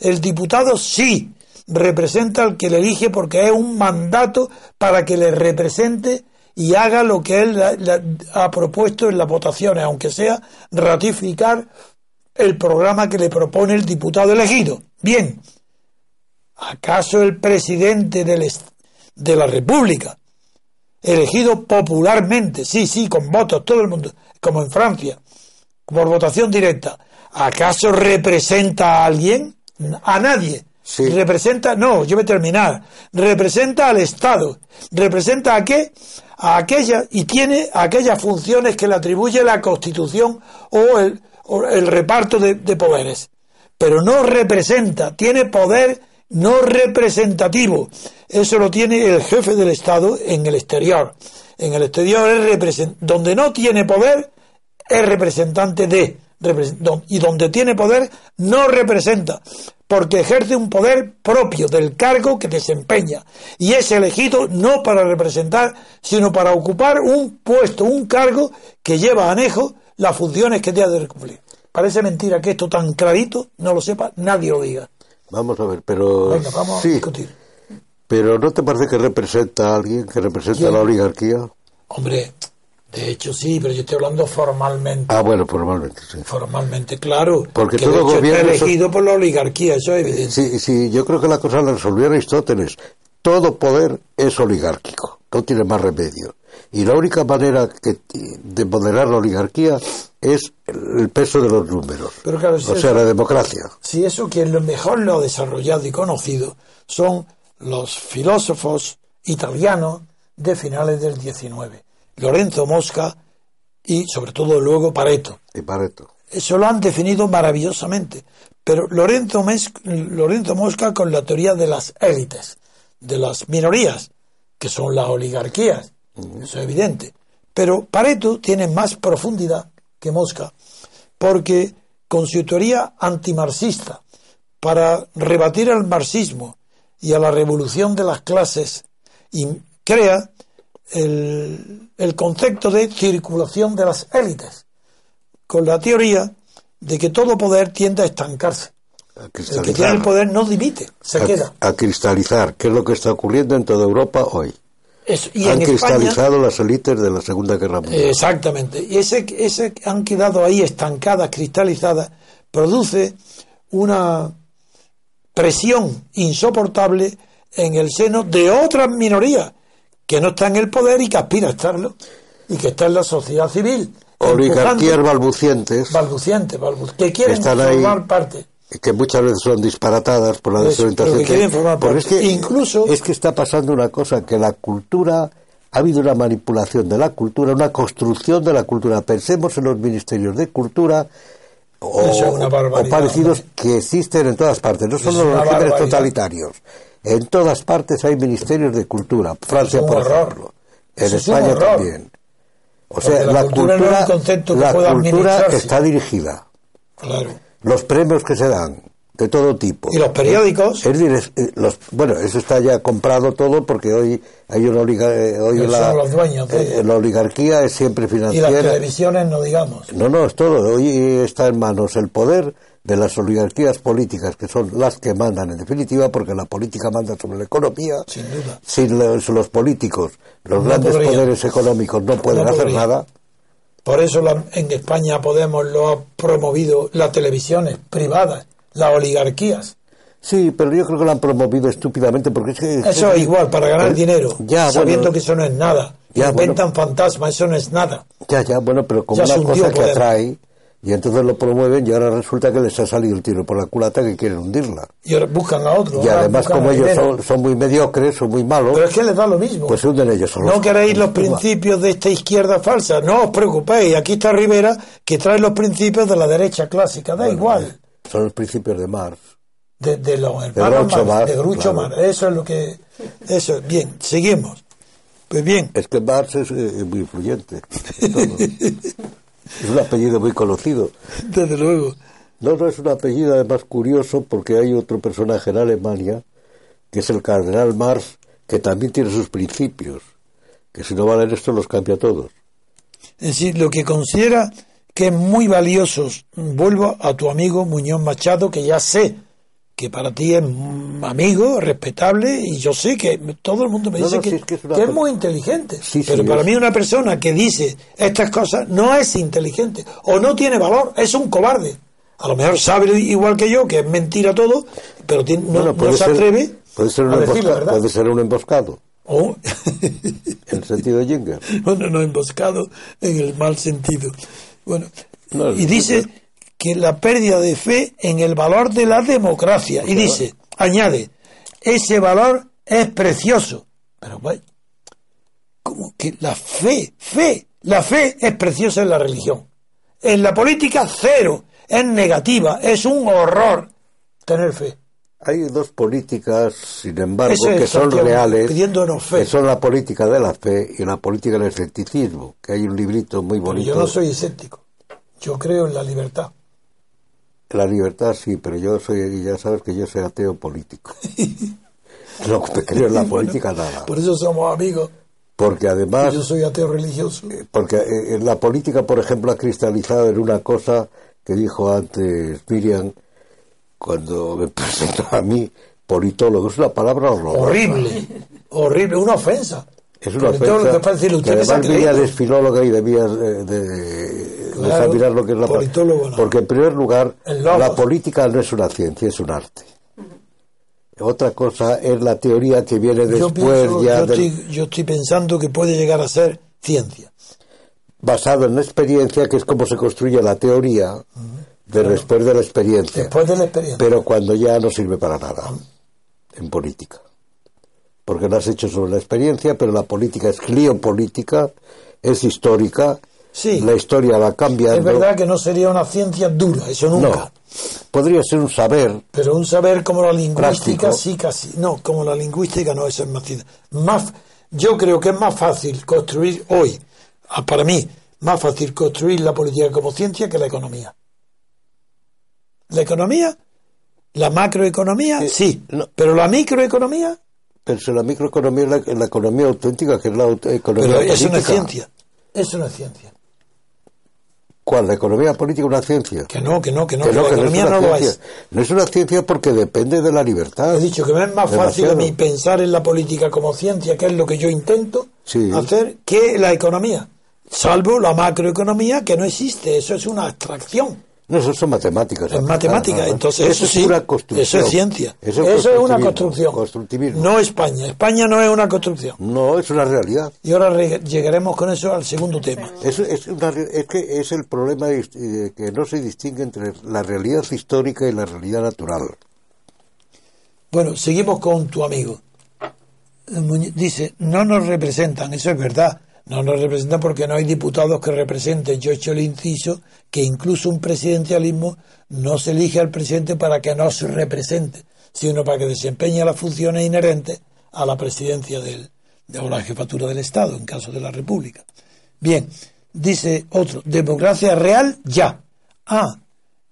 El diputado sí representa al que le elige porque es un mandato para que le represente y haga lo que él la, la, ha propuesto en las votaciones, aunque sea ratificar el programa que le propone el diputado elegido. Bien. ¿Acaso el presidente del de la República, elegido popularmente, sí, sí, con votos, todo el mundo, como en Francia, por votación directa, ¿acaso representa a alguien? A nadie. Sí. Representa, no, yo voy a terminar, representa al Estado, representa a qué, a aquella, y tiene aquellas funciones que le atribuye la Constitución o el, o el reparto de, de poderes, pero no representa, tiene poder no representativo. Eso lo tiene el jefe del Estado en el exterior. En el exterior es represent- donde no tiene poder es representante de represent- y donde tiene poder no representa, porque ejerce un poder propio del cargo que desempeña y es elegido no para representar sino para ocupar un puesto, un cargo que lleva a anejo las funciones que tiene de cumplir. Parece mentira que esto tan clarito no lo sepa, nadie lo diga. Vamos a ver, pero... Venga, vamos sí, a discutir. Pero ¿no te parece que representa a alguien, que representa ¿Quién? la oligarquía? Hombre, de hecho sí, pero yo estoy hablando formalmente. Ah, bueno, formalmente, sí. Formalmente, claro. Porque todo gobierno... Está elegido por la oligarquía, eso es evidente. Sí, sí, yo creo que la cosa la resolvió Aristóteles. Todo poder es oligárquico, no tiene más remedio. Y la única manera que, de moderar la oligarquía es el peso de los números. Pero claro, si o sea, eso, la democracia. Si eso quien lo mejor lo ha desarrollado y conocido son los filósofos italianos de finales del diecinueve. Lorenzo Mosca y sobre todo luego Pareto. Y Pareto. Eso lo han definido maravillosamente. Pero Lorenzo, Mes, Lorenzo Mosca con la teoría de las élites, de las minorías, que son las oligarquías. Eso es evidente. Pero Pareto tiene más profundidad que Mosca, porque con su teoría antimarxista, para rebatir al marxismo y a la revolución de las clases, y crea el, el concepto de circulación de las élites, con la teoría de que todo poder tiende a estancarse. El que tiene el poder no dimite, se a, queda. A cristalizar, que es lo que está ocurriendo en toda Europa hoy. Eso, y han en cristalizado España, las élites de la Segunda Guerra Mundial. Exactamente. Y ese, ese han quedado ahí estancadas, cristalizadas, produce una presión insoportable en el seno de otras minorías que no están en el poder y que aspiran a estarlo, y que están en la sociedad civil. Oligarquías balbucientes. Balbucientes, balbucientes, que quieren formar ahí, parte. Que muchas veces son disparatadas por la desorientación. Pero es que incluso es que está pasando una cosa, que la cultura, ha habido una manipulación de la cultura, una construcción de la cultura. Pensemos en los ministerios de cultura o, o parecidos que existen en todas partes, no solo los regímenes totalitarios. En todas partes hay ministerios de cultura. Francia, por ejemplo. En España también. O sea, la, la cultura, cultura no es un concepto que la pueda cultura está dirigida. Claro. Los premios que se dan de todo tipo. Y los periódicos. Es, es, los, bueno, eso está ya comprado todo porque hoy hay una oligar hoy la, los dueños, eh, la oligarquía es siempre financiera. Y las televisiones no digamos. No, no, es todo. Hoy está en manos el poder de las oligarquías políticas, que son las que mandan en definitiva, porque la política manda sobre la economía. Sin duda. Sin los, los políticos, los no grandes podrían. Poderes económicos no, no pueden no hacer nada. Por eso la, en España Podemos lo ha promovido las televisiones privadas, las oligarquías. Sí, pero yo creo que lo han promovido estúpidamente porque es que... Eso es igual, para ganar eh, dinero, ya, sabiendo bueno, que eso no es nada. Ya, inventan bueno, fantasmas, eso no es nada. Ya, ya, bueno, pero como ya una cosa que Podemos atrae... Y entonces lo promueven y ahora resulta que les ha salido el tiro por la culata que quieren hundirla. Y ahora buscan a otro. Y además como ellos son, son muy mediocres, son muy malos. Pero es que les da lo mismo. Pues se hunden ellos solos. No queréis los principios de esta izquierda falsa. No os preocupéis, aquí está Rivera que trae los principios de la derecha clásica. Da bueno, igual. Son los principios de Marx. De, de los hermanos de Marx, de Groucho Marx. Claro. Eso es lo que... Eso es. Bien, seguimos. Pues bien. Es que Marx es, es muy influyente. Es un apellido muy conocido. Desde luego. No, no, es un apellido además curioso porque hay otro personaje en Alemania, que es el cardenal Marx, que también tiene sus principios, que si no valen esto los cambia todos. Es decir, lo que considera que es muy valiosos, vuelvo a tu amigo Muñoz Machado, que ya sé que para ti es amigo, respetable, y yo sé que todo el mundo me dice no, no, que, si es que, es una... que es muy inteligente. Sí, pero sí, para es... mí una persona que dice estas cosas no es inteligente, o no tiene valor, es un cobarde. A lo mejor sabe igual que yo, que es mentira todo, pero tiene, no, bueno, puede no se ser, atreve puede ser un a decir la verdad. Puede ser un emboscado. Oh. En el sentido de Jünger. Bueno, no emboscado en el mal sentido. Bueno, no, y dice... Verdad. Que la pérdida de fe en el valor de la democracia. Y dice, añade, ese valor es precioso. Pero, bueno, como que la fe, fe, la fe es preciosa en la religión. En la política, cero, es negativa, es un horror tener fe. Hay dos políticas, sin embargo, es que son reales, que son la política de la fe y la política del escepticismo, que hay un librito muy bonito. Pero yo no soy escéptico, yo creo en la libertad. La libertad sí, pero yo soy, ya sabes que yo soy ateo político. No te creo en la política bueno, nada. Por eso somos amigos. Porque además... Yo soy ateo religioso. Porque eh, la política, por ejemplo, ha cristalizado en una cosa que dijo antes Miriam cuando me presentó a mí, politólogo. Es una palabra horrorosa. Horrible, horrible, una ofensa. Es una pero ofensa. Que decir, usted además Miriam es filóloga y debía de... de de claro, saber lo que es la politólogo, no. Porque en primer lugar la política no es una ciencia, es un arte. Otra cosa es la teoría que viene después. Yo, pienso, ya yo, del... estoy, yo estoy pensando que puede llegar a ser ciencia basado en la experiencia, que es como se construye la teoría uh-huh. de claro. después de la experiencia después de la experiencia pero cuando ya no sirve para nada uh-huh. en política, porque lo has hecho sobre la experiencia, pero la política es cliopolítica, es histórica. Sí, la historia va cambiando. Es verdad que no sería una ciencia dura, eso nunca. No, podría ser un saber. Pero un saber como la lingüística, práctico. Sí, casi. No, como la lingüística no, eso es más, más. Yo creo que es más fácil construir hoy, para mí, más fácil construir la política como ciencia que la economía. ¿La economía? ¿La macroeconomía? Eh, sí. No. ¿Pero la microeconomía? Pero la microeconomía es la, la economía auténtica, que es la economía política. Pero eso no es ciencia. Eso no es ciencia. ¿Cuál? ¿La economía política es una ciencia? Que no, que no, que no, que, que no, la que economía no, es no lo es. No es una ciencia porque depende de la libertad. He dicho que me es más fácil a mí pensar en la política como ciencia, que es lo que yo intento sí. hacer, que la economía. Salvo la macroeconomía, que no existe, eso es una abstracción. No, eso son matemáticas. Es matemática, ah, entonces eso, eso sí, es eso es ciencia. Eso es, eso es una construcción. Constructivismo. No España, España no es una construcción. No, es una realidad. Y ahora re llegaremos con eso al segundo tema. Eso es, una, es que es el problema eh, que no se distingue entre la realidad histórica y la realidad natural. Bueno, seguimos con tu amigo. Dice, no nos representan, eso es verdad. No nos representan porque no hay diputados que representen. Yo he hecho el inciso que incluso un presidencialismo no se elige al presidente para que nos represente, sino para que desempeñe las funciones inherentes a la presidencia del, de la jefatura del Estado, en caso de la República. Bien, Dice otro, democracia real ya. Ah,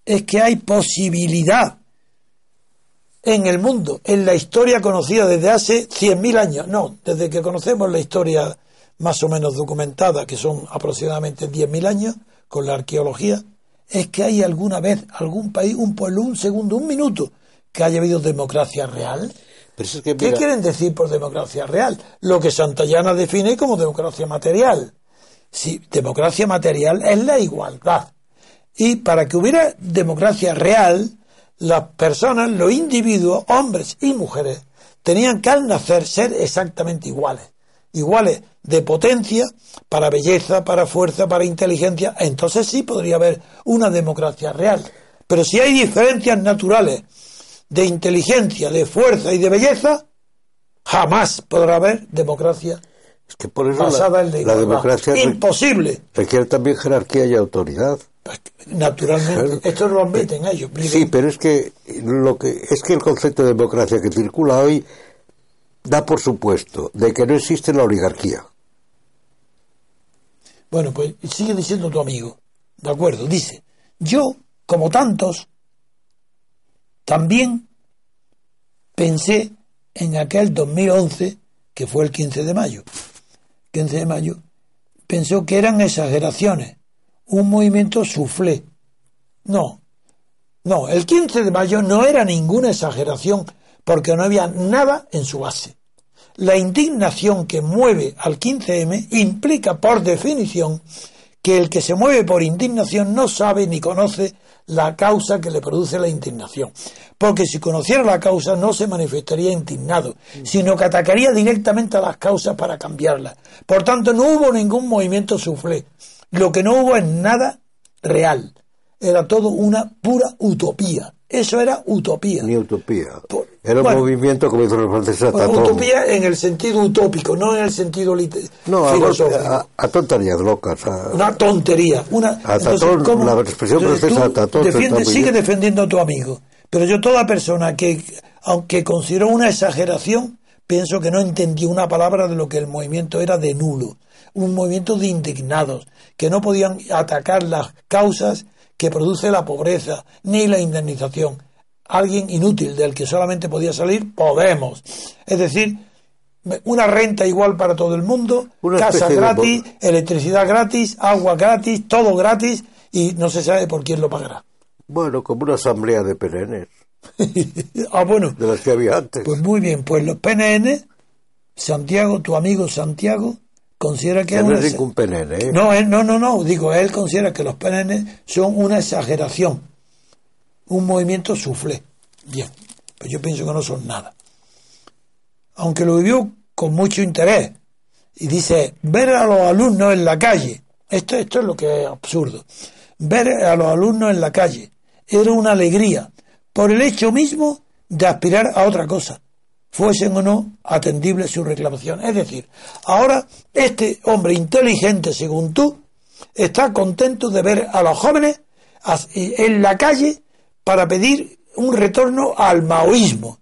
es que hay posibilidad en el mundo, en la historia conocida desde hace cien mil años. No, desde que conocemos la historia más o menos documentada, que son aproximadamente diez mil años, con la arqueología, es que hay alguna vez, algún país, un pueblo, un segundo, un minuto, que haya habido democracia real. Pero eso es que, mira, ¿qué quieren decir por democracia real? Lo que Santayana define como democracia material. Sí, democracia material es la igualdad. Y para que hubiera democracia real, las personas, los individuos, hombres y mujeres, tenían que al nacer ser exactamente iguales. Iguales de potencia, para belleza, para fuerza, para inteligencia. Entonces sí podría haber una democracia real. Pero si hay diferencias naturales de inteligencia, de fuerza y de belleza, jamás podrá haber democracia es que por eso basada la, en la igualdad. La democracia imposible. Requiere también jerarquía y autoridad. Naturalmente, esto lo admiten ellos. Sí, pero es que lo que es que el concepto de democracia que circula hoy da por supuesto de que no existe la oligarquía. Bueno, pues sigue diciendo tu amigo, de acuerdo, dice, yo, como tantos, también pensé en aquel dos mil once, que fue el quince de mayo. quince de mayo, pensó que eran exageraciones. Un movimiento soufflé. No, no, el quince de mayo no era ninguna exageración porque no había nada en su base. La indignación que mueve al quince eme implica por definición que el que se mueve por indignación no sabe ni conoce la causa que le produce la indignación. Porque si conociera la causa no se manifestaría indignado, sino que atacaría directamente a las causas para cambiarlas. Por tanto, no hubo ningún movimiento soufflé. Lo que no hubo es nada real. Era todo una pura utopía. Eso era utopía. Ni utopía. Por, era bueno, un movimiento, como dicen los franceses, bueno, utopía en el sentido utópico, no en el sentido liter- no, filosófico. A, a, a tonterías locas. A, una tontería. Una, a entonces, tatón, ¿cómo? La expresión francesa tatón. Defiende, sigue defendiendo a tu amigo. Pero yo toda persona que, aunque consideró una exageración, pienso que no entendí una palabra de lo que el movimiento era de nulo. Un movimiento de indignados, que no podían atacar las causas que produce la pobreza, ni la indemnización. Alguien inútil del que solamente podía salir Podemos. Es decir, una renta igual para todo el mundo, casa gratis, de... electricidad gratis, agua gratis, todo gratis, y no se sabe por quién lo pagará. Bueno, como una asamblea de P N N. Ah, bueno. De las que había antes. Pues muy bien, pues los P N N, Santiago, tu amigo Santiago, considera que no es ningún P N N, ¿eh? No, él, no, no, no, digo, él considera que los P N N son una exageración, un movimiento soufflé. Bien, pues yo pienso que no son nada. Aunque lo vivió con mucho interés, y dice, ver a los alumnos en la calle, esto, esto es lo que es absurdo, ver a los alumnos en la calle era una alegría, por el hecho mismo de aspirar a otra cosa, fuesen o no atendibles sus reclamaciones. Es decir, ahora este hombre inteligente, según tú, está contento de ver a los jóvenes en la calle para pedir un retorno al maoísmo.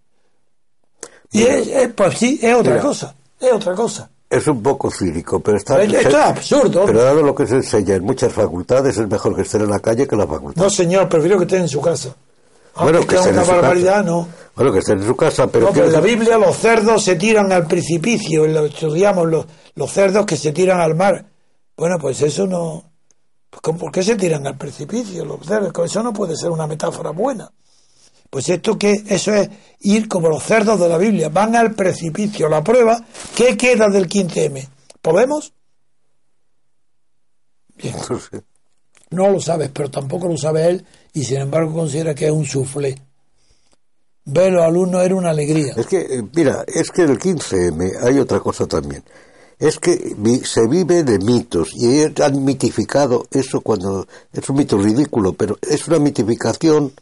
Y es, es, pues sí, es otra Mira, cosa, es otra cosa. Es un poco cínico, pero está... Pero esto es absurdo. Pero dado lo que se enseña en muchas facultades, es mejor que esté en la calle que en la facultad. No, señor, prefiero que esté en su casa. Aunque bueno, que sea una barbaridad, casa. No. Bueno, que esté en su casa, pero... No, pero en la Biblia los cerdos se tiran al precipicio, lo estudiamos, los, los cerdos que se tiran al mar. Bueno, pues eso no... Pues, ¿por qué se tiran al precipicio los cerdos? Eso no puede ser una metáfora buena. Pues esto que... Eso es ir como los cerdos de la Biblia, van al precipicio. La prueba, ¿qué queda del quince eme? ¿Podemos? Bien. No lo sabes, pero tampoco lo sabe él, y sin embargo considera que es un soufflé. Ver a los alumnos era una alegría. Es que, mira, es que en el quince eme hay otra cosa también. Es que se vive de mitos, y han mitificado eso cuando... Es un mito ridículo, pero es una mitificación...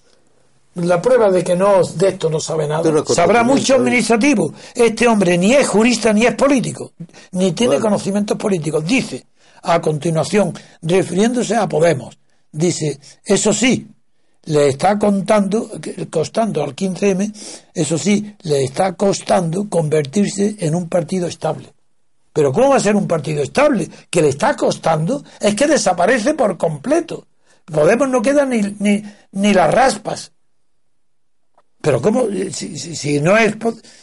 La prueba de que no de esto no sabe nada. Sabrá mucho administrativo. Este hombre ni es jurista ni es político, ni tiene bueno. conocimientos políticos. Dice... A continuación, refiriéndose a Podemos, dice, eso sí, le está contando, costando al quince eme, eso sí, le está costando convertirse en un partido estable. Pero ¿cómo va a ser un partido estable? Que le está costando, es que desaparece por completo. Podemos no queda ni, ni, ni las raspas. Pero ¿cómo? Si, si, si no es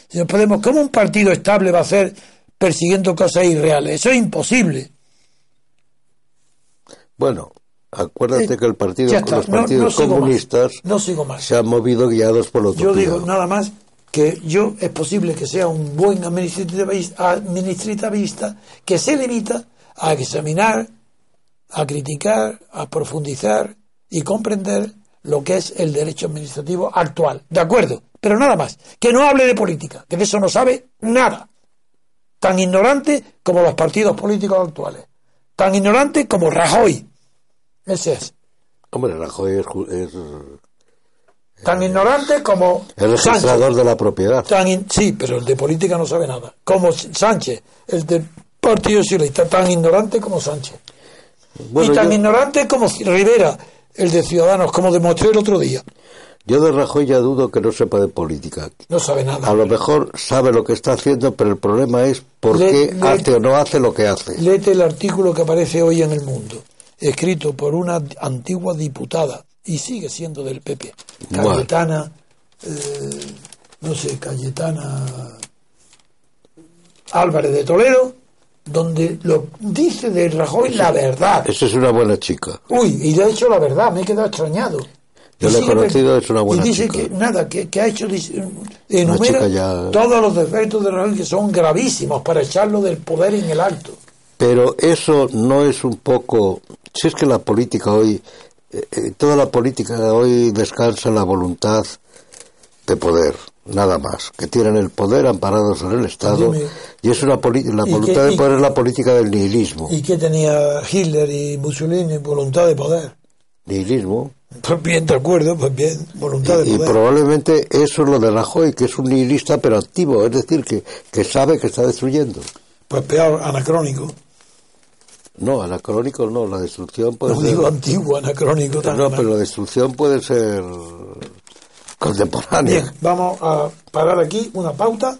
si no Podemos, ¿cómo un partido estable va a ser persiguiendo cosas irreales? Eso es imposible. Bueno, acuérdate eh, que el partido, los partidos no, no comunistas sigo no sigo más. se han movido guiados por los dos. Yo digo nada más que yo es posible que sea un buen administrativista que se limita a examinar, a criticar, a profundizar y comprender lo que es el derecho administrativo actual. De acuerdo, pero nada más. Que no hable de política, que de eso no sabe nada. Tan ignorante como los partidos políticos actuales. Tan ignorante como Rajoy. Ese es. Hombre, Rajoy es... es tan eh, ignorante como el registrador Sánchez. De la propiedad. Tan in, sí, pero el de política no sabe nada. Como Sánchez, el de Partido Socialista, tan ignorante como Sánchez. Bueno, y tan yo... ignorante como Rivera, el de Ciudadanos, como demostré el otro día. Yo de Rajoy ya dudo que no sepa de política. No sabe nada. A lo mejor sabe lo que está haciendo, pero el problema es por le, qué le, hace o no hace lo que hace. Léete el artículo que aparece hoy en El Mundo, escrito por una antigua diputada, y sigue siendo del P P. Cayetana, eh, no sé, Cayetana Álvarez de Toledo, donde lo dice de Rajoy la verdad. Esa es una buena chica. Uy, y le ha hecho la verdad, me he quedado extrañado. Yo le he conocido, es una buena chica. Y dice chica. que nada, que, que ha hecho, enumera ya... todos los defectos de Rajoy que son gravísimos para echarlo del poder en el alto. Pero eso no es un poco... Si es que la política hoy... Eh, toda la política de hoy descansa en la voluntad de poder, nada más, que tienen el poder amparados en el Estado. Dime, y es una poli la voluntad qué, de poder y, es la política del nihilismo. ¿Y qué tenía Hitler y Mussolini? Voluntad de poder. Nihilismo. Pues bien, de acuerdo, pues bien, voluntad y, de poder. Y probablemente eso es lo de Rajoy, que es un nihilista pero activo, es decir, que, que sabe que está destruyendo. Pues peor, anacrónico. No, anacrónico no, la destrucción puede no ser... No digo antiguo, anacrónico también. No, pero la destrucción puede ser contemporánea. Bien, vamos a parar aquí una pauta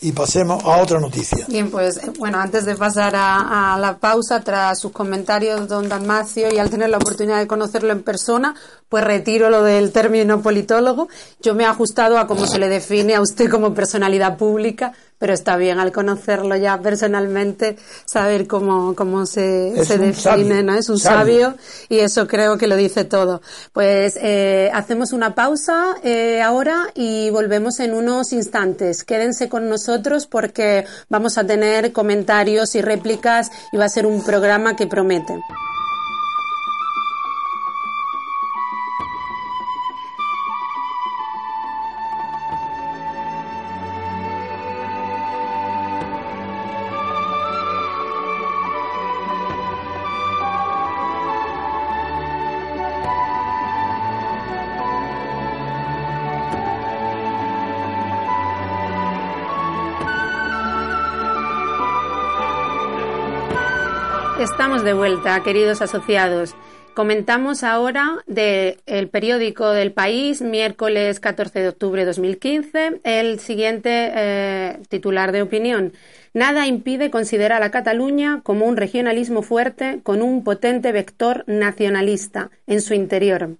y pasemos a otra noticia. Bien, pues bueno, antes de pasar a, a la pausa, tras sus comentarios, don Dalmacio, y al tener la oportunidad de conocerlo en persona, pues retiro lo del término politólogo. Yo me he ajustado a cómo se le define a usted como personalidad pública, pero está bien al conocerlo ya personalmente saber cómo, cómo se, se define, sabio, ¿no? Es un sabio. sabio y eso creo que lo dice todo. Pues eh, hacemos una pausa eh, ahora y volvemos en unos instantes. Quédense con nosotros porque vamos a tener comentarios y réplicas y va a ser un programa que promete. Estamos de vuelta, queridos asociados. Comentamos ahora del de periódico del País, miércoles catorce de octubre de dos mil quince, el siguiente eh, titular de opinión. Nada impide considerar a Cataluña como un regionalismo fuerte con un potente vector nacionalista en su interior.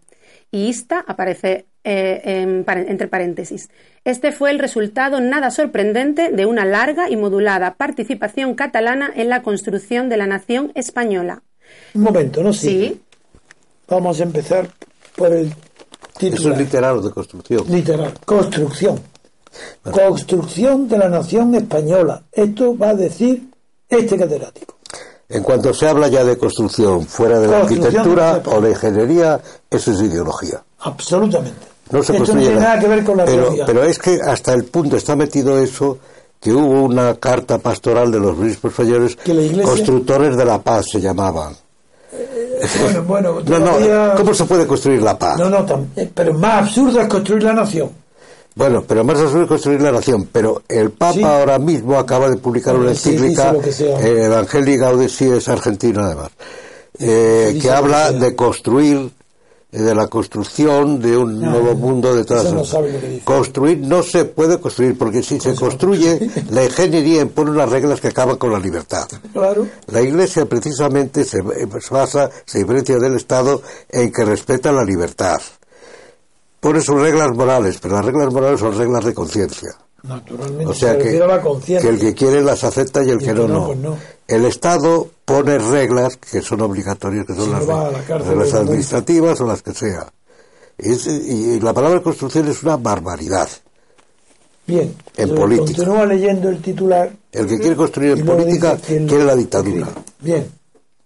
Y esta aparece eh, en, entre paréntesis. Este fue el resultado nada sorprendente de una larga y modulada participación catalana en la construcción de la nación española. Un momento, ¿no? Sí. ¿Sí? Vamos a empezar por el título. Es un literario de construcción. Literal, construcción. Bueno. Construcción de la nación española. Esto va a decir este catedrático. En cuanto se habla ya de construcción, fuera de la arquitectura o la ingeniería, eso es ideología. Absolutamente. No se construye. Esto no tiene nada que ver con la ideología. Pero es que hasta el punto está metido eso que hubo una carta pastoral de los obispos españoles, que la iglesia... constructores de la paz se llamaban. Eh, bueno, bueno. Todavía... No, no. ¿Cómo se puede construir la paz? No, no. Tam... Pero más absurdo es construir la nación. Bueno, pero más absurdo es construir la nación. Pero el Papa sí. ahora mismo acaba de publicar bueno, una encíclica, sí, eh, Evangelii Gaudii, es argentina además, eh, que habla de construir de la construcción de un no, nuevo mundo de todas no las... Construir no se puede construir, porque si se construye, la ingeniería impone unas reglas que acaban con la libertad. Claro. La Iglesia precisamente se basa, se diferencia del Estado en que respeta la libertad. Pone sus reglas morales, pero las reglas morales son reglas de conciencia. Naturalmente, o sea que, la que el que quiere las acepta y el, y el que no, no. Pues no. El Estado pone reglas que son obligatorias, que son si las, la cárcel, las administrativas o las que sea. Y, es, y la palabra construcción es una barbaridad. Bien, en política. Continúa leyendo el titular. El que quiere construir en política el... quiere la dictadura. Bien,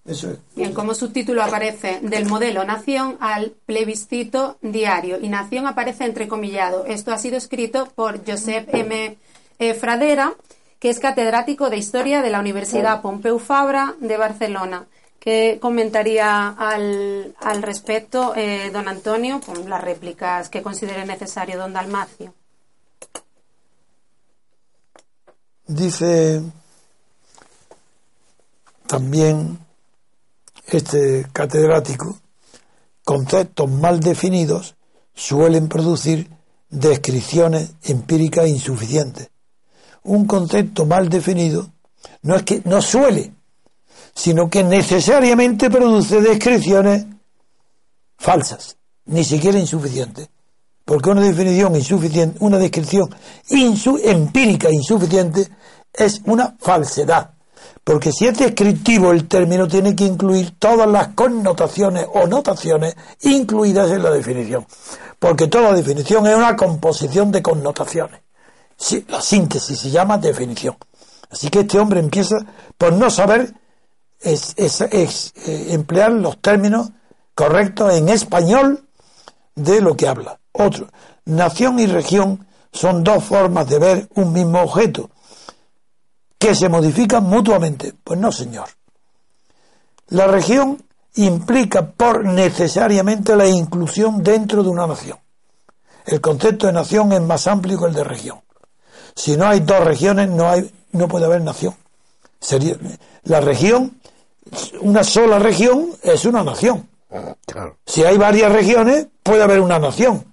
eso es. Bien, como subtítulo aparece del modelo nación al plebiscito diario. Y nación aparece entrecomillado. Esto ha sido escrito por Josep M. Pradera, que es catedrático de Historia de la Universidad Pompeu Fabra de Barcelona. ¿Qué comentaría al, al respecto, eh, don Antonio, con las réplicas que considere necesario don Dalmacio? Dice también este catedrático: conceptos mal definidos suelen producir descripciones empíricas insuficientes. Un concepto mal definido no es que no suele, sino que necesariamente produce descripciones falsas, ni siquiera insuficientes, porque una definición insuficiente, una descripción insu, empírica insuficiente es una falsedad, porque si es descriptivo el término tiene que incluir todas las connotaciones o notaciones incluidas en la definición, porque toda definición es una composición de connotaciones. Sí, la síntesis se llama definición. Así que este hombre empieza por no saber es, es, es, eh, emplear los términos correctos en español de lo que habla. Otro, nación y región son dos formas de ver un mismo objeto que se modifican mutuamente. Pues no, señor. La región implica por necesariamente la inclusión dentro de una nación. El concepto de nación es más amplio que el de región. Si no hay dos regiones, no hay, no puede haber nación. Sería, la región, una sola región es una nación. Claro. Si hay varias regiones, puede haber una nación.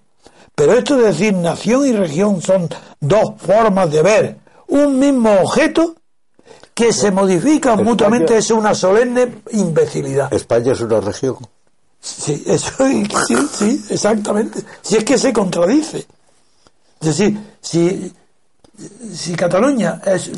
Pero esto de decir nación y región son dos formas de ver un mismo objeto que no se modifican España, mutuamente, es una solemne imbecilidad. España es una región. Sí, eso, sí, sí, exactamente. Si es que se contradice. Es decir, si... Si Cataluña es,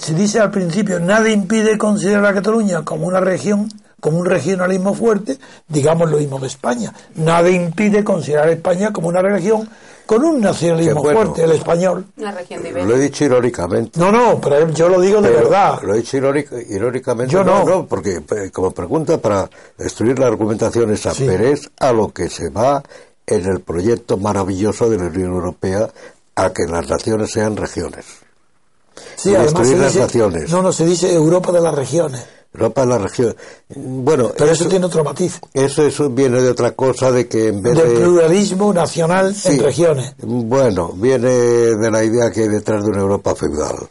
se dice al principio, nada impide considerar a Cataluña como una región, como un regionalismo fuerte, digamos lo mismo de España. Nada impide considerar a España como una región con un nacionalismo bueno, fuerte, el español. La región de Iberia. Lo he dicho irónicamente. No, no, pero yo lo digo pero, de verdad. Lo he dicho irónicamente. Yo no. no, porque como pregunta para destruir la argumentación esa, sí. Pero es a lo que se va en el proyecto maravilloso de la Unión Europea, a que las naciones sean regiones. Sí, y además las dice, naciones. No, no, se dice Europa de las regiones. Europa de las regiones. Bueno, pero eso, eso tiene otro matiz. Eso, eso viene de otra cosa, de que en vez del de... Del pluralismo nacional, sí, en regiones. Bueno, viene de la idea que hay detrás de una Europa feudal.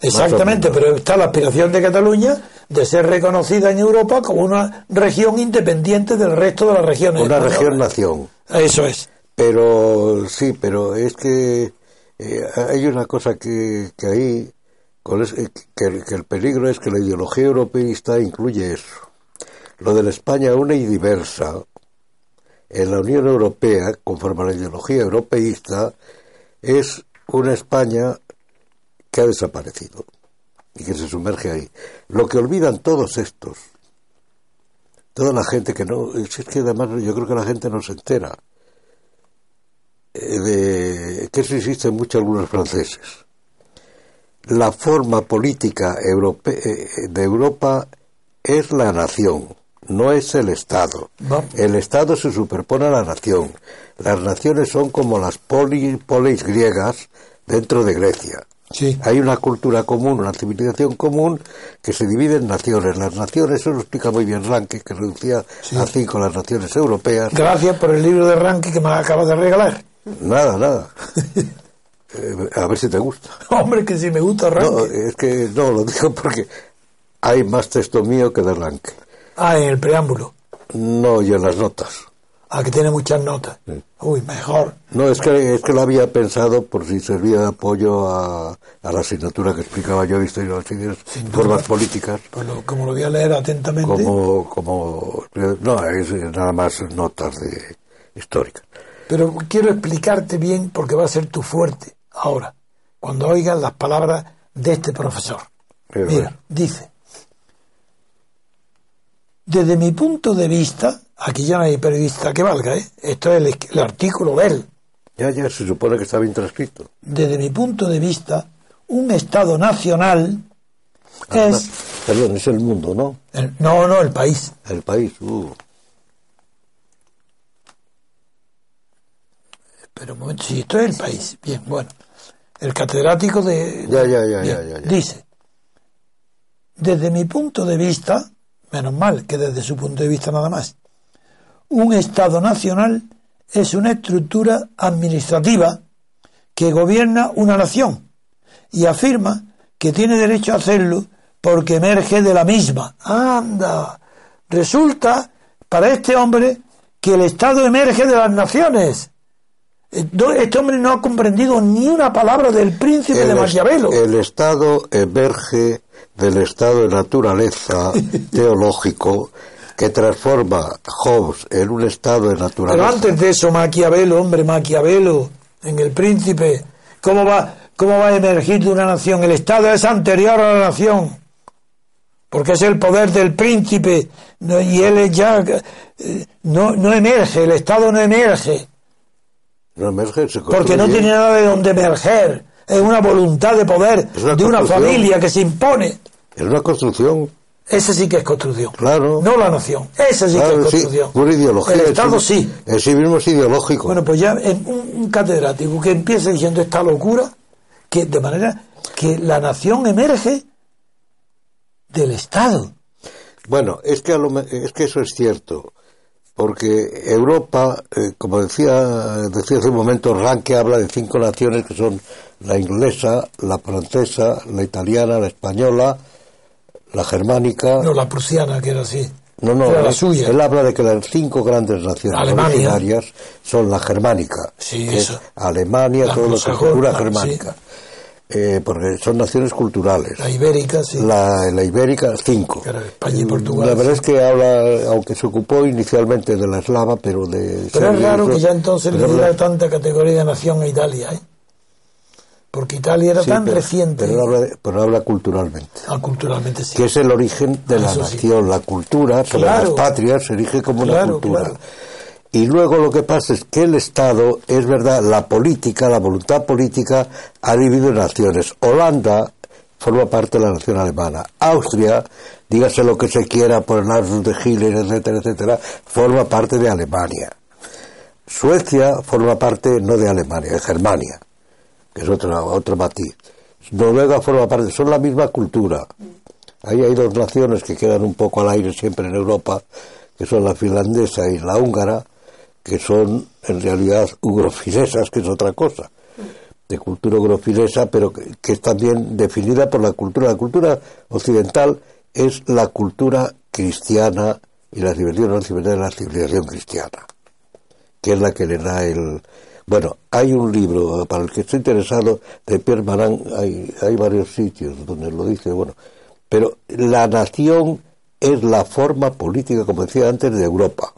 Exactamente, pero está la aspiración de Cataluña de ser reconocida en Europa como una región independiente del resto de las regiones. Una región-nación. Eso es. Pero sí, pero es que eh, hay una cosa que, que ahí, con es, que, que el peligro es que la ideología europeísta incluye eso. Lo de la España una y diversa, en la Unión Europea, conforme a la ideología europeísta, es una España que ha desaparecido y que se sumerge ahí. Lo que olvidan todos estos, toda la gente que no, es que además yo creo que la gente no se entera, de que eso existe mucho algunos franceses. La forma política europea, de Europa es la nación, no es el Estado. ¿No? El Estado se superpone a la nación. Las naciones son como las polis, polis griegas dentro de Grecia. Sí. Hay una cultura común, una civilización común que se divide en naciones. Las naciones, eso lo explica muy bien Ranke, que reducía sí. a cinco las naciones europeas. Gracias por el libro de Ranke que me acabas de regalar. Nada, nada. eh, a ver si te gusta. Hombre, que si me gusta Ranke. No, es que no, lo digo porque hay más texto mío que de Ranke. Ah, en el preámbulo. No, y en las notas. Ah, que tiene muchas notas. Sí. Uy, mejor. No, es que, es que lo había pensado por si servía de apoyo a, a la asignatura que explicaba yo, historia de las ideas, formas políticas. Pues lo, como lo voy a leer atentamente. Como, como, no, es nada más notas de históricas. Pero quiero explicarte bien porque va a ser tu fuerte ahora, cuando oigas las palabras de este profesor. Pero mira, bueno. Dice, desde mi punto de vista, aquí ya no hay periodista que valga, ¿eh? Esto es el, el artículo de él. Ya, ya, se supone que está bien transcrito. Desde mi punto de vista, un Estado nacional Además, es... Perdón, es el mundo, ¿no? El, no, no, el país. El país, uh. Pero un momento, si esto es el país. Bien, bueno. El catedrático de... Ya, ya, ya, bien, ya, ya, ya. Dice, desde mi punto de vista, menos mal que desde su punto de vista nada más, un Estado nacional es una estructura administrativa que gobierna una nación y afirma que tiene derecho a hacerlo porque emerge de la misma. ¡Anda! Resulta, para este hombre, que el Estado emerge de las naciones. Este hombre no ha comprendido ni una palabra del Príncipe el de Maquiavelo. El Estado emerge del estado de naturaleza teológico que transforma Hobbes en un estado de naturaleza. Pero antes de eso, Maquiavelo, hombre, Maquiavelo, en el Príncipe, ¿cómo va, cómo va a emergir de una nación? El Estado es anterior a la nación, porque es el poder del Príncipe, no, y él ya no, no emerge, el Estado no emerge. No emerge, se construye. Porque no tiene nada de donde emerger, es una voluntad de poder una de una familia que se impone. Es una construcción. Esa sí que es construcción. Claro. No la nación. Esa sí claro, que es construcción. Sí. Una ideología. El Estado sí, sí. El sí mismo es ideológico. Bueno, pues ya un, un catedrático que empieza diciendo esta locura, que de manera que la nación emerge del Estado. Bueno, es que, a lo, es que eso es cierto. Porque Europa, eh, como decía, decía hace un momento, Ranke habla de cinco naciones que son la inglesa, la francesa, la italiana, la española... La germánica... No, la prusiana, que era así. No, no, era la él, suya. Él habla de que las cinco grandes naciones Alemania. Originarias son la germánica. Sí, que eso. Es Alemania, la toda la cultura la, germánica. Sí. Eh, porque son naciones culturales. La ibérica, sí. La, la ibérica, cinco. Era España y Portugal. La verdad sí. Es que habla, aunque se ocupó inicialmente de la eslava, pero de... Pero es raro otros, que ya entonces le diera tanta categoría de nación a Italia, ¿eh? Porque Italia era sí, tan pero, reciente. Pero habla, de, pero habla culturalmente. Ah, culturalmente sí. Que es el origen de la Eso nación, sí. La cultura, sobre claro. Las patrias se erige como claro, una cultura. Claro. Y luego lo que pasa es que el Estado, es verdad, la política, la voluntad política, ha dividido naciones. Holanda forma parte de la nación alemana. Austria, dígase lo que se quiera por el Arsus de Hitler, etcétera, etcétera, forma parte de Alemania. Suecia forma parte, no de Alemania, de Germania. Que es otro, otro matiz. Noruega forma parte, son la misma cultura. Ahí hay dos naciones que quedan un poco al aire siempre en Europa, que son la finlandesa y la húngara, que son en realidad ugrofinesas, que es otra cosa, de cultura ugrofinesa, pero que, que es también definida por la cultura. La cultura occidental es la cultura cristiana y la civilización de la civilización cristiana, que es la que le da el... Bueno, hay un libro, para el que esté interesado, de Pierre Manent, hay, hay varios sitios donde lo dice, bueno, pero la nación es la forma política, como decía antes, de Europa,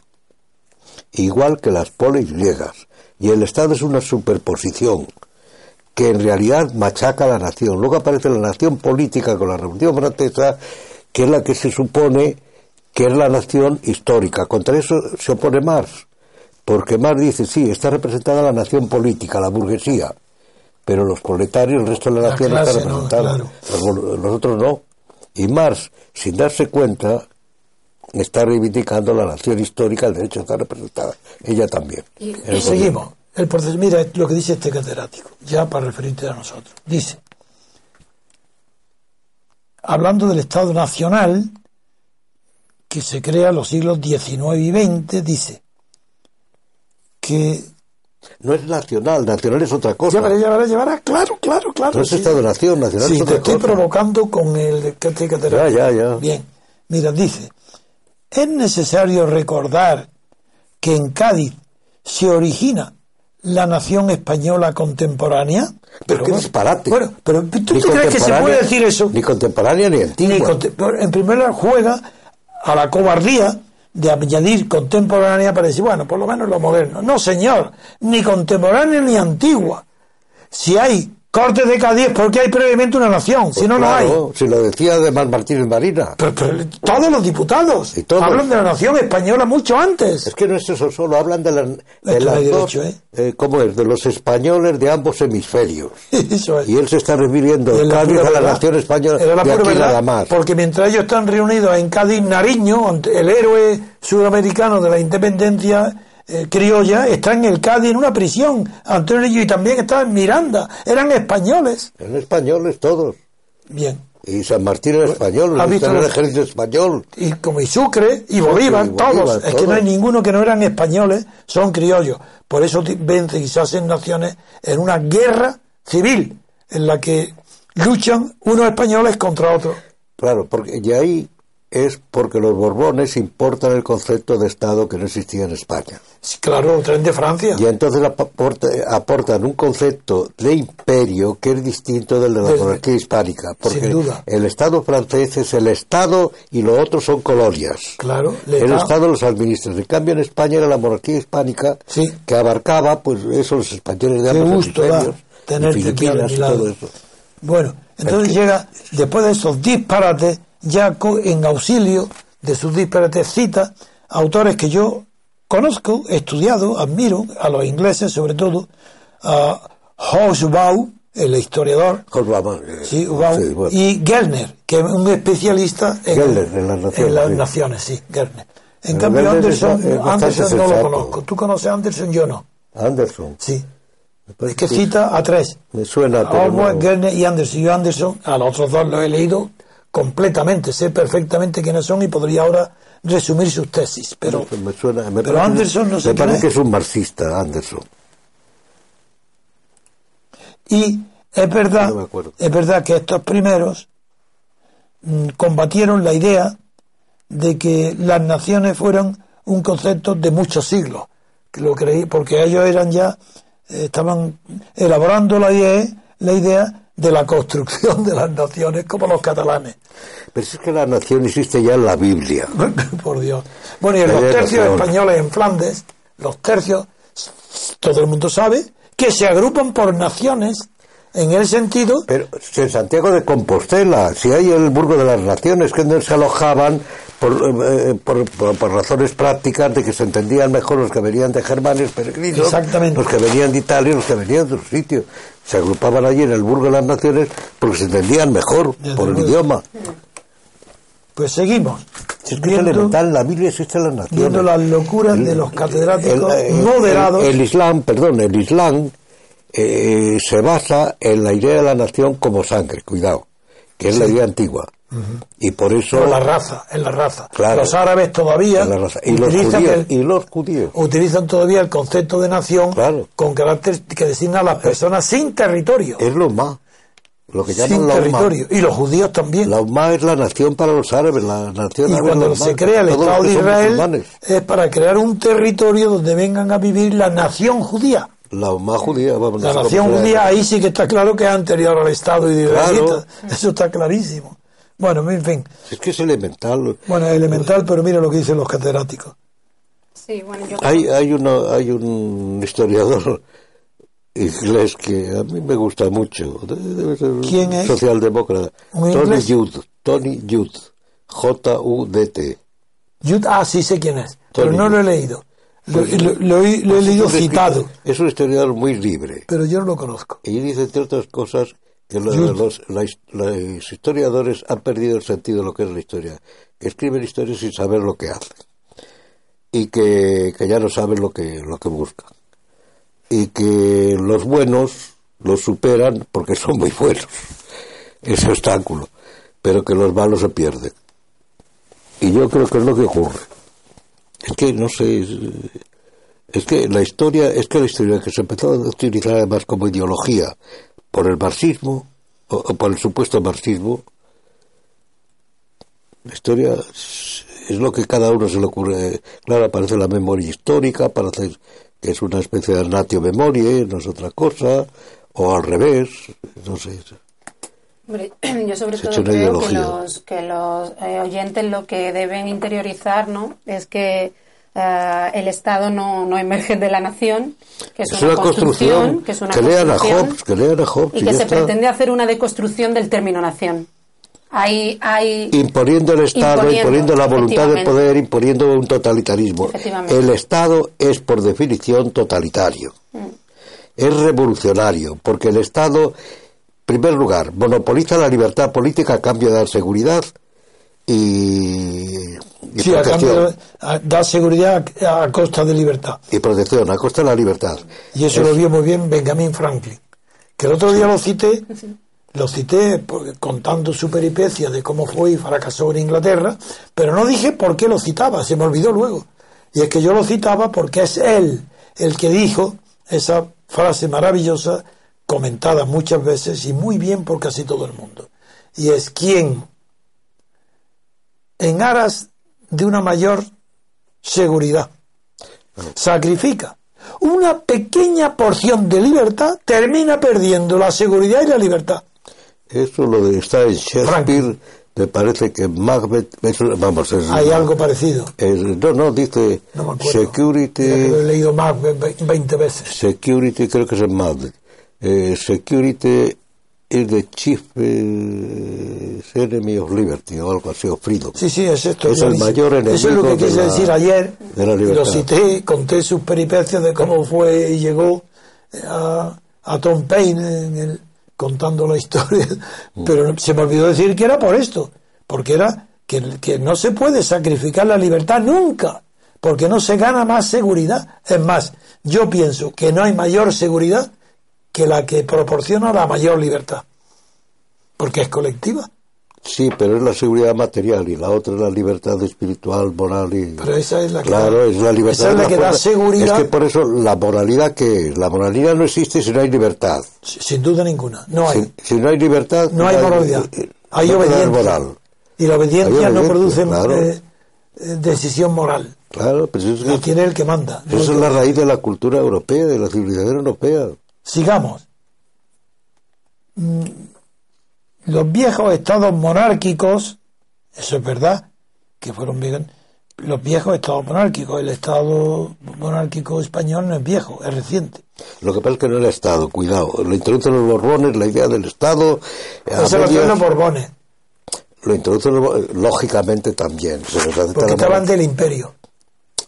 igual que las polis griegas, y el Estado es una superposición que en realidad machaca a la nación. Luego aparece la nación política con la Revolución Francesa, que es la que se supone que es la nación histórica. Contra eso se opone Marx. Porque Marx dice, sí, está representada la nación política, la burguesía, pero los proletarios, el resto de la nación está representada, no, claro. Nosotros no. Y Marx, sin darse cuenta, está reivindicando la nación histórica, el derecho a estar representada, ella también. Y, y seguimos. El proceso, mira lo que dice este catedrático, ya para referirte a nosotros. Dice, hablando del Estado Nacional, que se crea en los siglos diecinueve y veinte, dice... Que no es nacional, nacional es otra cosa. Llevará, llevará, llevará, claro, claro, claro. No es sí. Estado-nación, nacional sí, es otra cosa. Sí, te estoy provocando con el catedrático. Ya, ya, ya. Bien, mira, dice, es necesario recordar que en Cádiz se origina la nación española contemporánea. Pero, pero qué disparate. Bueno, pero ¿tú ni te crees que se puede decir eso? Ni contemporánea ni antigua. Ni en primer lugar juega a la cobardía de añadir contemporánea para decir, bueno, por lo menos lo moderno. No, señor, ni contemporánea ni antigua. Si hay Cortes de Cádiz, porque hay previamente una nación, pues si no, claro, no hay. Si lo decía además Martínez Marina. Pero, pero todos los diputados y todos hablan de la nación española mucho antes. Es que no es eso solo, hablan de, la, de las dos, derecho, ¿eh? Eh, ¿cómo es? De los españoles de ambos hemisferios. Eso es. Y él se está refiriendo de Cádiz la a la nación española, la de aquí nada más. Porque mientras ellos están reunidos en Cádiz, Nariño, el héroe sudamericano de la independencia criolla, está en el Cádiz en una prisión. Antonio y también estaba en Miranda. Eran españoles. Eran españoles todos. Bien. Y San Martín era español, el ejército español. Y como y Sucre y Bolívar, todos. Es que no hay ninguno que no eran españoles, son criollos. Por eso vence y se hacen naciones en una guerra civil en la que luchan unos españoles contra otros. Claro, porque y ahí es porque los Borbones importan el concepto de Estado que no existía en España. Claro, traen de Francia. Y entonces aportan un concepto de imperio que es distinto del de la monarquía hispánica. Porque sin duda. El Estado francés es el Estado y lo otro son colonias. Claro. El da... Estado los administra. En cambio en España era la monarquía hispánica, sí, que abarcaba pues eso, los españoles de ambos hemisferios, Filipinas y todo eso. Bueno, entonces porque... llega, después de esos disparates, ya en auxilio de sus disparates cita autores que yo conozco, he estudiado, admiro, a los ingleses sobre todo, a Hobsbawm, el historiador, Hobsbawm, sí, Hobsbawm, sí, bueno, y Gellner, que es un especialista en, Gellner, en, las, naciones, en las naciones, sí, Gellner. En pero cambio Gellner Anderson, es, es Anderson no lo conozco. ¿Tú conoces a Anderson? Yo no. Anderson. Sí. Es que cita a tres. Me suena. A Hobsbawm, Gellner y Anderson. Yo Anderson, a los otros dos los he leído completamente, sé perfectamente quiénes son y podría ahora resumir sus tesis, pero, me suena, me pero parece, Anderson no sé. Me parece que es un marxista, Anderson. Y es verdad, no es verdad que estos primeros mmm, combatieron la idea de que las naciones fueran un concepto de muchos siglos, que lo creí, porque ellos eran ya eh, estaban elaborando la idea, la idea de la construcción de las naciones, como los catalanes. Pero es que la nación existe ya en la Biblia. Por Dios. Bueno, y en los tercios españoles en Flandes, los tercios, todo el mundo sabe, que se agrupan por naciones en el sentido... Pero si en Santiago de Compostela, si hay el Burgo de las Naciones, que no se alojaban por, eh, por, por, por razones prácticas de que se entendían mejor los que venían de Germanes peregrinos, exactamente, los que venían de Italia, los que venían de otros sitios. Se agrupaban allí en el Burgo de las Naciones porque se entendían mejor desde por el idioma. Pues seguimos. Si es que es elemental, la Biblia existe en las naciones. Viendo las locuras el, de los catedráticos el, el, moderados. El, el Islam, perdón, el Islam eh, se basa en la idea de la nación como sangre, cuidado, que es sí, la idea antigua. Uh-huh. Y por eso... Pero la raza, en la raza. Claro, los árabes todavía... La raza. Y, los judíos, el, y los judíos. Utilizan todavía el concepto de nación, claro, con carácter que designa a las personas es, sin territorio. Es lo más. Lo que llaman sin la territorio. Y los judíos también. La Ummah es la nación para los árabes. La nación y cuando se crea el Estado de Israel es para crear un territorio donde vengan a vivir la nación judía. La Ummah judía. Vamos, la nación judía, ahí sí que está claro que es anterior al Estado de Israel. Claro. Eso está clarísimo. Bueno, en fin. Es que es elemental. Bueno, es elemental, pero mira lo que dicen los catedráticos. Sí, bueno, yo... Hay, hay, una, hay un historiador inglés que a mí me gusta mucho. Debe ser un... ¿Quién es? Socialdemócrata. Tony Judd. Tony Judd. J U D T. Judd, ah, sí sé quién es. Tony pero no lo he leído. Lo, lo, lo, lo he, lo he leído citado. Es un historiador muy libre. Pero yo no lo conozco. Y dice, entre otras cosas... que los, los, los, los historiadores han perdido el sentido de lo que es la historia, que escriben historias sin saber lo que hacen y que, que ya no saben lo que, lo que buscan y que los buenos los superan porque son muy buenos, ese obstáculo, pero que los malos se pierden, y yo creo que es lo que ocurre. Es que no sé, es, es que la historia es que la historia que se empezó a utilizar además como ideología por el marxismo, o, o por el supuesto marxismo, la historia es lo que cada uno se le ocurre. Claro, aparece la memoria histórica para hacer que es una especie de natio memoriae, no es otra cosa, o al revés, no sé. Yo sobre todo creo que los, que los eh, oyentes lo que deben interiorizar, ¿no?, es que eh, el Estado no, no emerge de la nación, que es, es una, una construcción, construcción, que es una que lean a Hobbes, que lean a Hobbes, y, y que se está. Pretende hacer una deconstrucción del término nación. Hay, hay imponiendo el Estado, imponiendo, imponiendo la voluntad del poder, imponiendo un totalitarismo. El Estado es por definición totalitario, mm. es revolucionario, porque el Estado, en primer lugar, monopoliza la libertad política a cambio de dar seguridad y, y sí, protección. A cambio de, da seguridad a, a costa de libertad. Y protección, a costa de la libertad. Y eso es, lo vio muy bien Benjamin Franklin, que el otro día sí. lo cité, sí. lo cité contando su peripecia de cómo fue y fracasó en Inglaterra, pero no dije por qué lo citaba, se me olvidó luego. Y es que yo lo citaba porque es él el que dijo esa frase maravillosa, comentada muchas veces y muy bien por casi todo el mundo, y es: quien en aras de una mayor seguridad sacrifica una pequeña porción de libertad termina perdiendo la seguridad y la libertad. Eso lo de está en Shakespeare, Ranke. Me parece que Macbeth, vamos, es, hay algo parecido. Es, no, no, dice no security. Lo he leído Macbeth veinte veces. Security, creo que es en Macbeth. Eh, security is the chief eh, enemy of liberty, o algo así, o freedom. Sí, sí, es esto. Es el dice, mayor enemigo. Eso es lo que quise de la, decir ayer. De la libertad. Lo cité, conté sus peripecias de cómo fue y llegó a, a Tom Paine en el, contando la historia, pero se me olvidó decir que era por esto, porque era que, que no se puede sacrificar la libertad nunca, porque no se gana más seguridad. Es más, yo pienso que no hay mayor seguridad que la que proporciona la mayor libertad, porque es colectiva. Sí, pero es la seguridad material y la otra es la libertad espiritual, moral y... Pero esa es la que, claro, da, es la libertad, esa es la que da seguridad. Es que por eso la moralidad, ¿qué es? La moralidad no existe si no hay libertad. Sin, sin duda ninguna, no hay. Si, si no hay libertad... No hay moralidad, hay, hay no obediencia. Moral. Y la obediencia no produce claro. eh, decisión moral. Claro, pero es que... La tiene el que manda. Eso no es que... la raíz de la cultura europea, de la civilización europea. Sigamos. Los viejos estados monárquicos, eso es verdad, que fueron bien, los viejos estados monárquicos, el estado monárquico español no es viejo, es reciente. Lo que pasa es que no era estado, cuidado, lo introducen los Borbones, la idea del estado. Eso lo hacen los Borbones. Lo introducen los, lógicamente también. Se Porque estaban del imperio.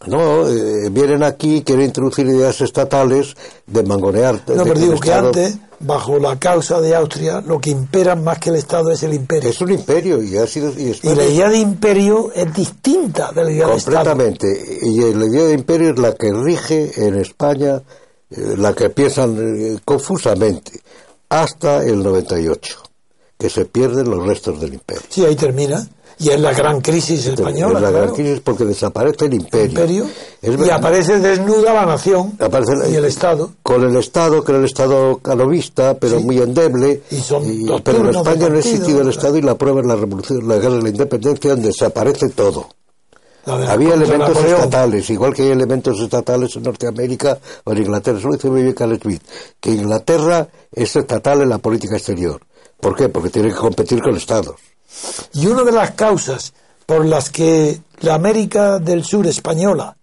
No, eh, vienen aquí, quieren introducir ideas estatales de mangonear. No, pero digo que antes, bajo la causa de Austria, lo que impera más que el Estado es el imperio. Es un imperio y ha sido... Y, y la idea de imperio es distinta de la idea de Estado. Completamente. Y la idea de imperio es la que rige en España, eh, la que piensan eh, confusamente, hasta el noventa y ocho, que se pierden los restos del imperio. Sí, ahí termina. Y es la gran crisis española. Es la claro. gran crisis porque desaparece el imperio. El imperio es y verdad. Aparece desnuda la nación aparece la, y el Estado. Con el Estado, que era el Estado canovista, pero sí. muy endeble. Y son y, pero en España no ha existido el Estado y la prueba es la revolución, la guerra de la independencia, donde desaparece todo. Había elementos estatales, igual que hay elementos estatales en Norteamérica o en Inglaterra. Eso lo dice muy bien Carl Smith, que Inglaterra es estatal en la política exterior. ¿Por qué? Porque tiene que competir con Estados. Y una de las causas por las que la América del Sur española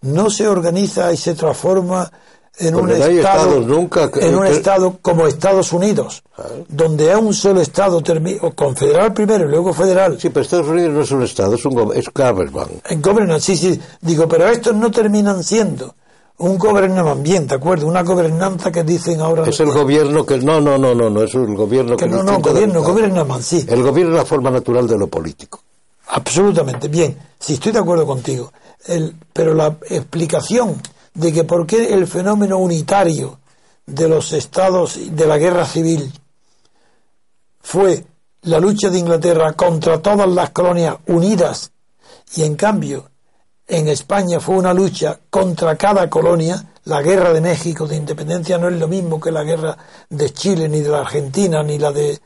no se organiza y se transforma en un estado, nunca que, en un que... estado como Estados Unidos, ¿sabes?, donde es un solo estado termi... o confederal primero y luego federal. Sí, pero Estados Unidos no es un estado, es un go... es government. En government, sí, sí. Digo, pero estos no terminan siendo un gobernamiento, bien, ¿de acuerdo? Una gobernanza que dicen ahora... Es el gobierno que... No, no, no, no, no es el gobierno que... que no, no, gobierno, gobiernaman, sí. El gobierno es la forma natural de lo político. Absolutamente, bien, sí, estoy de acuerdo contigo. El, pero la explicación de que por qué el fenómeno unitario de los estados de la guerra civil fue la lucha de Inglaterra contra todas las colonias unidas y en cambio... En España fue una lucha contra cada colonia. La guerra de México de independencia no es lo mismo que la guerra de Chile, ni de la Argentina, ni la de,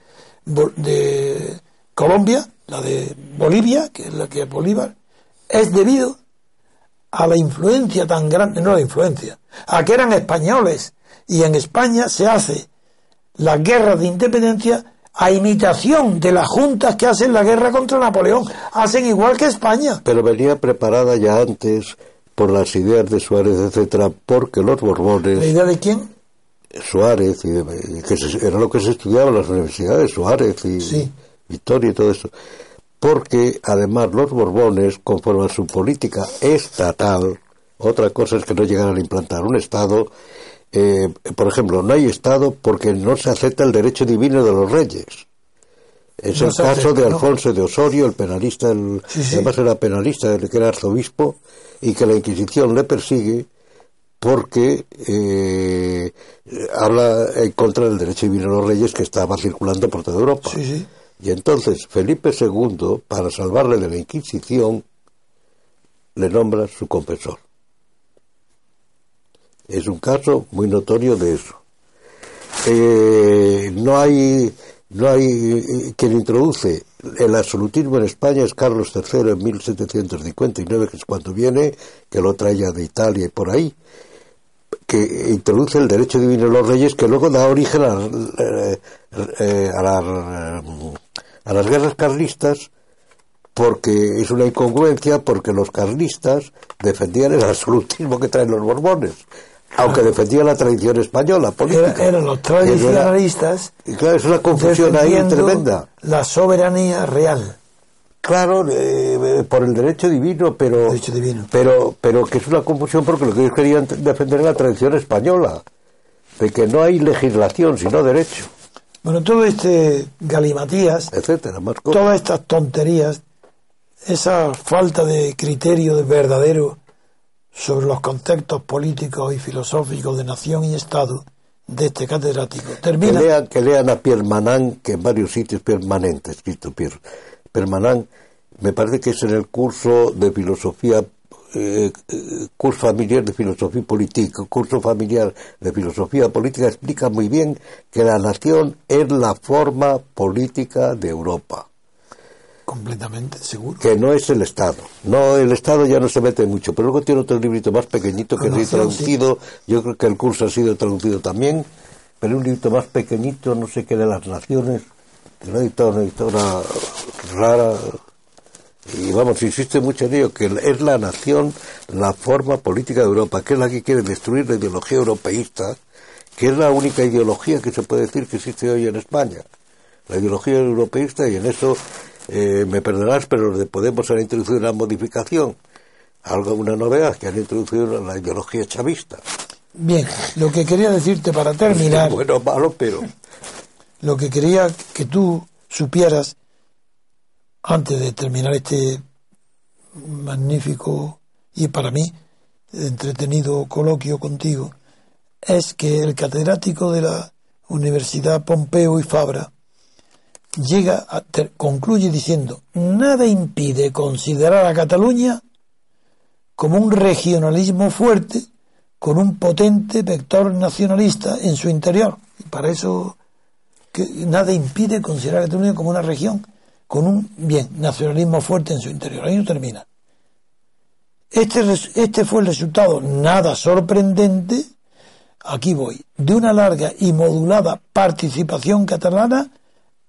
de Colombia, la de Bolivia, que es la que es Bolívar, es debido a la influencia tan grande, no la influencia, a que eran españoles, y en España se hace las guerras de independencia a imitación de las juntas que hacen la guerra contra Napoleón, hacen igual que España. Pero venía preparada ya antes por las ideas de Suárez, etcétera, porque los Borbones... ¿La idea de quién? Suárez, y de, que se, era lo que se estudiaba en las universidades, Suárez y sí. Victoria y todo eso, porque además los Borbones conforman su política estatal. Otra cosa es que no llegaran a implantar un Estado. Eh, por ejemplo, no hay Estado porque no se acepta el derecho divino de los reyes. Es no el caso acepta, de Alfonso no. de Osorio, el penalista, el, sí, sí. además era penalista, que era arzobispo, y que la Inquisición le persigue porque eh, habla en contra del derecho divino de los reyes que estaba circulando por toda Europa. Sí, sí. Y entonces Felipe segundo, para salvarle de la Inquisición, le nombra su confesor. Es un caso muy notorio de eso. Eh, no hay, no hay quien introduce el absolutismo en España es Carlos tercero en mil setecientos cincuenta y nueve, que es cuando viene, que lo trae ya de Italia y por ahí, que introduce el derecho divino de los reyes, que luego da origen a, a, la, a las guerras carlistas, porque es una incongruencia, porque los carlistas defendían el absolutismo que traen los borbones, aunque defendían la tradición española política. Era, eran los tradicionalistas. Y claro, es una confusión ahí tremenda. La soberanía real. Claro, eh, por el derecho divino, pero el derecho divino. pero pero que es una confusión, porque lo que ellos querían defender era la tradición española, de que no hay legislación sino derecho. Bueno, todo este galimatías, etcétera, más cosas. Todas estas tonterías, esa falta de criterio de verdadero sobre los conceptos políticos y filosóficos de nación y Estado de este catedrático. Termina... Que lean, que lean a Pierre Manent, que en varios sitios Pierre Manent, escrito Pierre, Pierre Manent, me parece que es en el curso de filosofía, eh, curso familiar de filosofía política, curso familiar de filosofía política, explica muy bien que la nación es la forma política de Europa. Completamente seguro. Que no es el Estado. No, el Estado ya no se mete mucho, pero luego tiene otro librito más pequeñito que no he traducido. Sí. Yo creo que el curso ha sido traducido también, pero un librito más pequeñito, no sé qué, de las naciones, que lo ha editado una editora rara. Y vamos, insiste mucho en ello, que es la nación la forma política de Europa, que es la que quiere destruir la ideología europeísta, que es la única ideología que se puede decir que existe hoy en España. La ideología europeísta, y en eso... Eh, me perdonarás, pero los de Podemos han introducido una modificación, algo, una novedad, que han introducido la ideología chavista. Bien, lo que quería decirte para terminar... Sí, bueno, malo, pero... Lo que quería que tú supieras, antes de terminar este magnífico y para mí entretenido coloquio contigo, es que el catedrático de la Universidad Pompeu y Fabra llega a ter, concluye diciendo: nada impide considerar a Cataluña como un regionalismo fuerte con un potente vector nacionalista en su interior. Y para eso, que nada impide considerar a Cataluña como una región con un bien nacionalismo fuerte en su interior. Ahí no termina. Este, este fue el resultado, nada sorprendente, aquí voy, de una larga y modulada participación catalana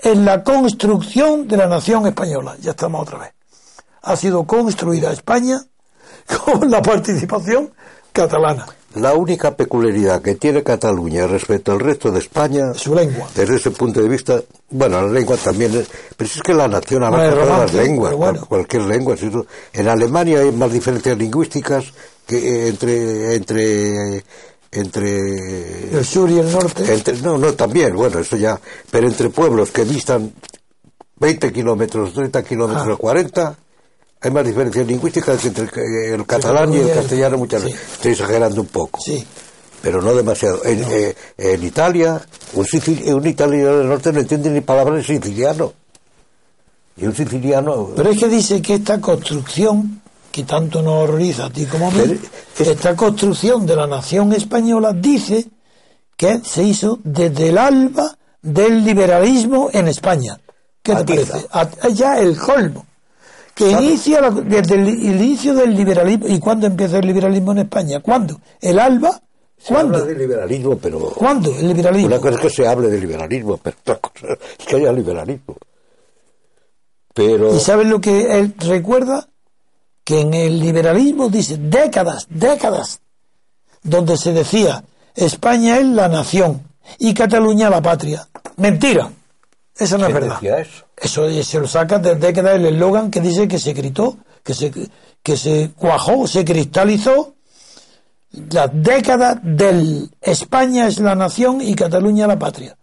en la construcción de la nación española. Ya estamos otra vez. Ha sido construida España con la participación catalana. La única peculiaridad que tiene Cataluña respecto al resto de España... Su lengua. Desde ese punto de vista... Bueno, la lengua también... Es, pero si es que la nación habla todas las lenguas. Bueno. Cualquier lengua. En Alemania hay más diferencias lingüísticas que entre... entre entre el sur y el norte, entre, no, no, también, bueno, eso ya, pero entre pueblos que distan veinte kilómetros, treinta kilómetros, ah. cuarenta, hay más diferencias lingüísticas entre el, el catalán y el castellano muchas veces, sí. Estoy exagerando un poco, sí, pero no demasiado. En, no. Eh, en Italia, un, sicil, un italiano del norte no entiende ni palabra de siciliano, y un siciliano... Pero es que dice que esta construcción... que tanto nos horroriza a ti como a mí, esta construcción de la nación española dice que se hizo desde el alba del liberalismo en España. ¿Qué te parece? Ya el colmo. que inicia desde el inicio del liberalismo. ¿Y cuándo empieza el liberalismo en España? ¿Cuándo? ¿El alba? ¿Cuándo? Se habla de liberalismo, pero... ¿Cuándo el liberalismo? Una cosa es que se hable de liberalismo, pero otra cosa es que haya liberalismo. Pero... ¿Y sabes lo que él recuerda? Que en el liberalismo dice décadas, décadas, donde se decía España es la nación y Cataluña la patria. Mentira. Eso no es verdad. Eso? eso se lo saca de décadas el eslogan que dice que se gritó, que se, que se cuajó, se cristalizó. La década del España es la nación y Cataluña la patria.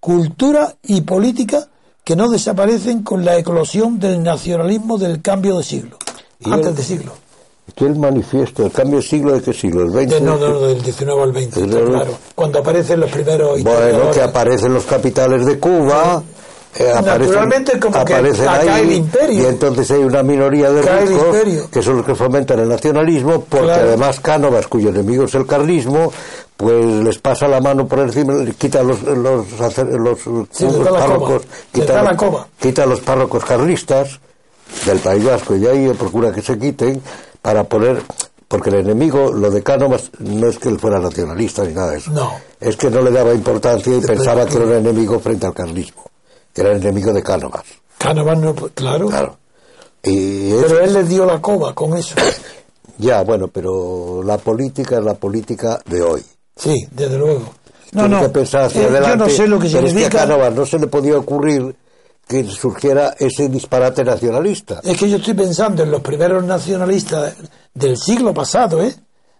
Cultura y política que no desaparecen con la eclosión del nacionalismo del cambio de siglo. Antes el, de siglo. ¿Qué el manifiesto? ¿El cambio de siglo de qué siglo? ¿El veinte? De, no, no, del diecinueve al veinte, el, claro. Cuando aparecen los primeros... Bueno, que aparecen los capitales de Cuba... Eh, Naturalmente aparecen, como aparecen que acá ahí, el imperio. Y entonces hay una minoría de ricos que son los que fomentan el nacionalismo, porque claro. Además Cánovas, cuyo enemigo es el carlismo, pues les pasa la mano por encima, quita los los, los, los, sí, los párrocos, quita, la coba. quita los párrocos carlistas del País Vasco, y ahí procura que se quiten para poner, porque el enemigo, lo de Cánovas, no es que él fuera nacionalista ni nada de eso, no. Es que no le daba importancia y Pero, pensaba que era un enemigo frente al carlismo. Que era el enemigo de Cánovas. Cánovas, no, claro. claro. Y es... Pero él le dio la coba con eso. Ya, bueno, pero la política es la política de hoy. Sí, desde luego. No, no. Que pensar hacia eh, adelante, yo no sé lo que significa. Es que a Cánovas no se le podía ocurrir que surgiera ese disparate nacionalista. Es que yo estoy pensando en los primeros nacionalistas del siglo pasado, ¿eh?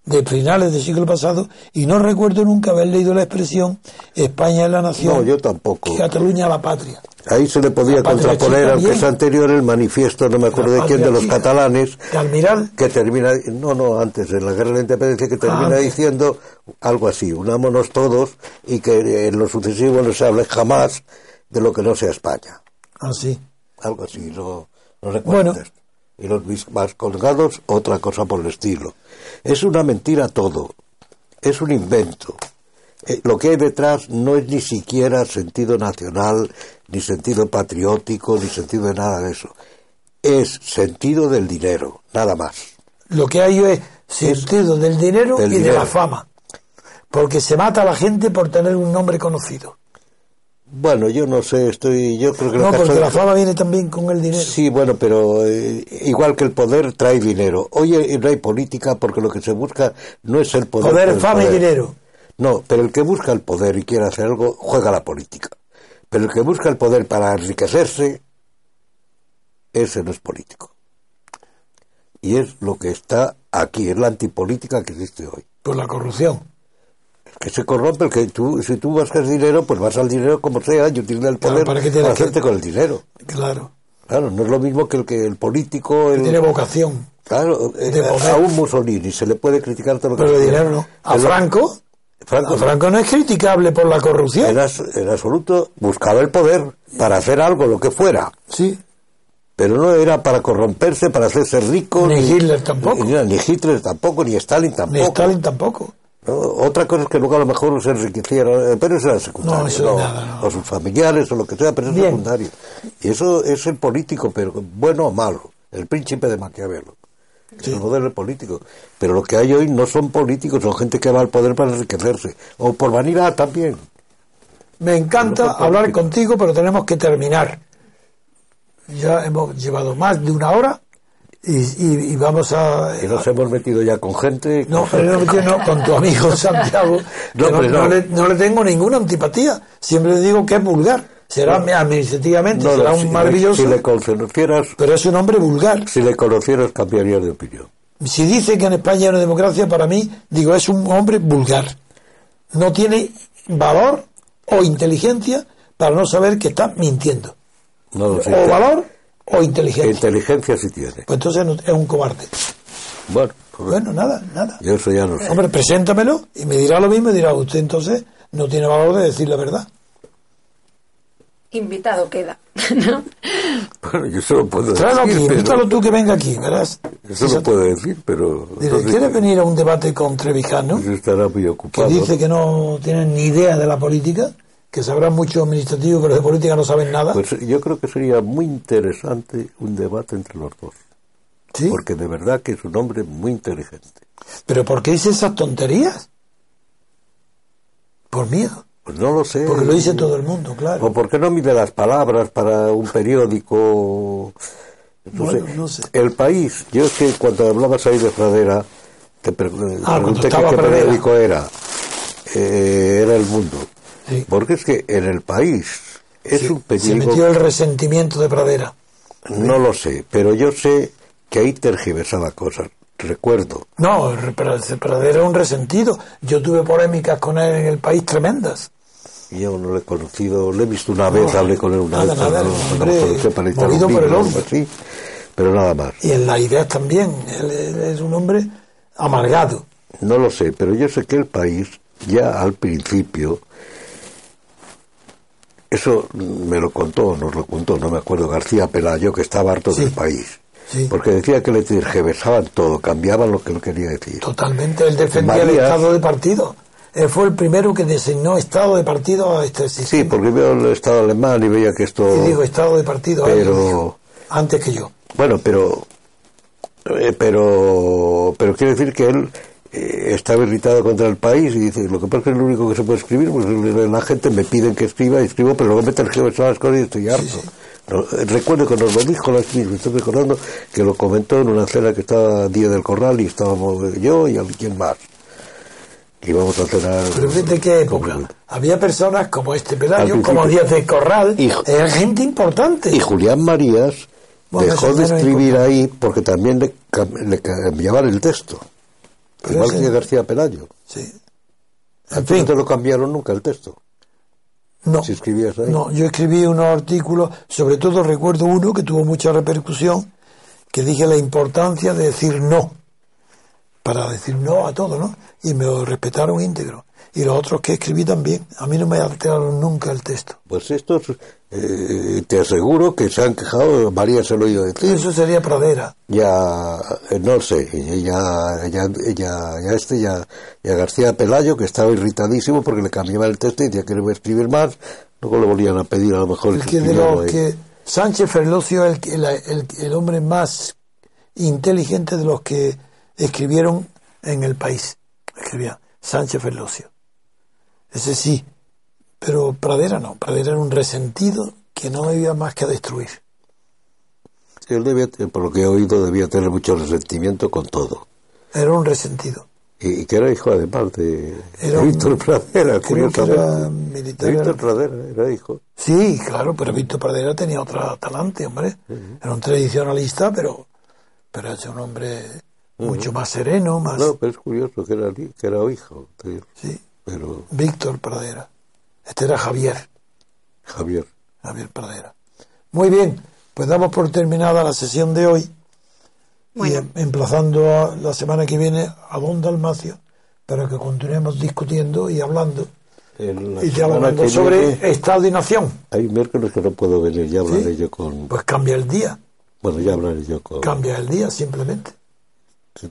De finales del siglo pasado, y no recuerdo nunca haber leído la expresión España es la nación. No, yo tampoco. Cataluña la patria. Ahí se le podía contraponer, aunque es anterior, el manifiesto, no me acuerdo de quién, de los chica. catalanes. ¿De Almiral? Que termina, no, no, antes, en la guerra de la independencia, que termina ah, diciendo algo así, unámonos todos, y que en lo sucesivo no se hable jamás de lo que no sea España. Ah, sí. Algo así, no, no recuerdo. Bueno. Y los más colgados, otra cosa por el estilo. Es una mentira todo, es un invento. Eh, lo que hay detrás no es ni siquiera sentido nacional, ni sentido patriótico, ni sentido de nada de eso. Es sentido del dinero, nada más. Lo que hay es sentido es del dinero del y dinero. de la fama, porque se mata a la gente por tener un nombre conocido. Bueno, yo no sé, estoy... yo creo que No, porque de... la fama viene también con el dinero. Sí, bueno, pero eh, igual que el poder trae dinero. Hoy no hay política porque lo que se busca no es el poder. Poder, fama poder. y dinero. No, pero el que busca el poder y quiere hacer algo, juega la política. Pero el que busca el poder para enriquecerse, ese no es político. Y es lo que está aquí, es la antipolítica que existe hoy. Por la corrupción. Que se corrompe, que tú, si tú buscas dinero, pues vas al dinero como sea, y utilizas el poder claro, para hacerte que... con el dinero. Claro. Claro, no es lo mismo que el, que el político... El... Tiene vocación. Claro, eh, a un Mussolini se le puede criticar todo lo que Pero el dinero no. ¿A Pero... Franco? Franco, a Franco no es criticable por la corrupción. En, as, en absoluto, buscaba el poder para hacer algo, lo que fuera. Sí. Pero no era para corromperse, para hacerse rico. Ni, ni Hitler tampoco. Ni, ni Hitler tampoco, ni Stalin tampoco. Ni Stalin tampoco. ¿No? Otra cosa es que luego a lo mejor se enriquecieron, pero eso era secundario, no, eso no, nada, no. o sus familiares o lo que sea, pero es secundario. Y eso es el político, pero bueno o malo, el príncipe de Maquiavelo, sí. Es el modelo político. Pero lo que hay hoy no son políticos, son gente que va al poder para enriquecerse, o por vanidad también. Me encanta no hablar contigo, pero tenemos que terminar. Ya hemos llevado más de una hora. Y, y, y vamos a... Y nos hemos metido ya con gente... No, pero no, no, con tu amigo Santiago, no, no, no. No, le, no le tengo ninguna antipatía, siempre le digo que es vulgar, será no, administrativamente, no, será un si, maravilloso... Si le conocieras... Pero es un hombre vulgar. Si le conocieras cambiaría de opinión. Si dice que en España hay una democracia, para mí, digo, es un hombre vulgar. No tiene valor o inteligencia para no saber que está mintiendo. No, sí, o valor... o inteligencia. Inteligencia sí tiene. Pues entonces es un cobarde. Bueno, pues bueno, nada, nada. Yo eso ya no sé. Hombre, preséntamelo y me dirá lo mismo y dirá, usted entonces no tiene valor de decir la verdad. Invitado queda, ¿no? Bueno, yo solo puedo decir. Claro, pero... invítalo tú que venga aquí, verás. Eso lo puedo decir, pero... Entonces... ¿Quieres venir a un debate con Trevijano? Eso estará muy ocupado. Que dice que no tiene ni idea de la política... que sabrán mucho administrativo, pero de política no saben nada. Pues yo creo que sería muy interesante un debate entre los dos. ¿Sí? Porque de verdad que es un hombre muy inteligente. ¿Pero por qué dice esas tonterías? Por miedo. Pues no lo sé. Porque lo dice todo el mundo, claro. ¿O por qué no mide las palabras para un periódico? Entonces, bueno, no sé. El País, yo es que cuando hablabas ahí de Pradera, te pregunté ah, qué periódico era. Eh, era El Mundo. Sí. Porque es que en El País es sí, un periódico... Se metió el resentimiento de Pradera. No lo sé, pero yo sé que ahí tergiversaba cosas, recuerdo. No, Pradera era un resentido. Yo tuve polémicas con él en El País tremendas. Yo no lo he conocido, lo he visto una vez, no, hablé con él una nada, vez. Nada, no, no conocí para estar un por el hombre. Así, pero nada más. Y en las ideas también, él es un hombre amargado. No lo sé, pero yo sé que El País, ya al principio... Eso me lo contó, nos lo contó, no me acuerdo, García Pelayo, que estaba harto sí, del País. Sí. Porque decía que le tergiversaban todo, cambiaban lo que él quería decir. Totalmente, él defendía María, el estado de partido. Él fue el primero que designó estado de partido a este sistema. Sí, porque vio el estado alemán y veía que esto... Y digo, estado de partido, pero... antes que yo. Bueno, pero... Pero... Pero quiere decir que él... estaba irritado contra El País y dice, lo que pasa es que es lo único que se puede escribir, pues la gente me piden que escriba y escribo, pero luego me tergiversan las cosas y estoy harto. Sí, sí. No, recuerdo que nos lo dijo, lo estoy recordando, que lo comentó en una cena que estaba Día del Corral y estábamos yo y alguien más. Y vamos a cenar... Pero ¿de qué época? Con... Había personas como este Pelayo, como Díaz del Corral, y... era gente importante. Y Julián Marías bueno, dejó de escribir ahí porque también le, le cambiaban el texto. Igual que García Pelayo. Sí. En fin. ¿No te lo cambiaron nunca el texto? No. Si escribías ahí. No, yo escribí unos artículos, sobre todo recuerdo uno que tuvo mucha repercusión, que dije la importancia de decir no, para decir no a todo, ¿no? Y me lo respetaron íntegro. Y los otros que escribí también, a mí no me alteraron nunca el texto. Pues estos, eh, te aseguro que se han quejado, María se lo ha oído decir. Eso sería Pradera. Ya, no sé, ya, ya, ya, ya este, ya, ya García Pelayo, que estaba irritadísimo porque le cambiaba el texto y decía que no iba a escribir más, luego le volvían a pedir a lo mejor... Es que de los que Sánchez Ferlosio es el, el, el, el hombre más inteligente de los que escribieron en El País, escribía Sánchez Ferlosio. Ese sí, pero Pradera no. Pradera era un resentido que no debía más que destruir. Él debía, por lo que he oído, debía tener mucho resentimiento con todo. Era un resentido. Y, y que era hijo, además, de, de Víctor Pradera. Creo que era militar. Víctor Pradera era hijo. Sí, claro, pero Víctor Pradera tenía otro talante, hombre. Uh-huh. Era un tradicionalista, pero, pero es un hombre uh-huh. mucho más sereno. Más... No, pero es curioso que era, que era hijo. Sí. Pero... Víctor Pradera. Este era Javier. Javier. Javier Pradera. Muy bien, pues damos por terminada la sesión de hoy. Bueno. Y emplazando a la semana que viene a don Dalmacio para que continuemos discutiendo y hablando. Y dialogando sobre viene... Estado y Nación. Hay miércoles que no puedo venir, ya hablaré ¿sí? yo con... Pues cambia el día. Bueno, ya hablaré yo con... Cambia el día, simplemente.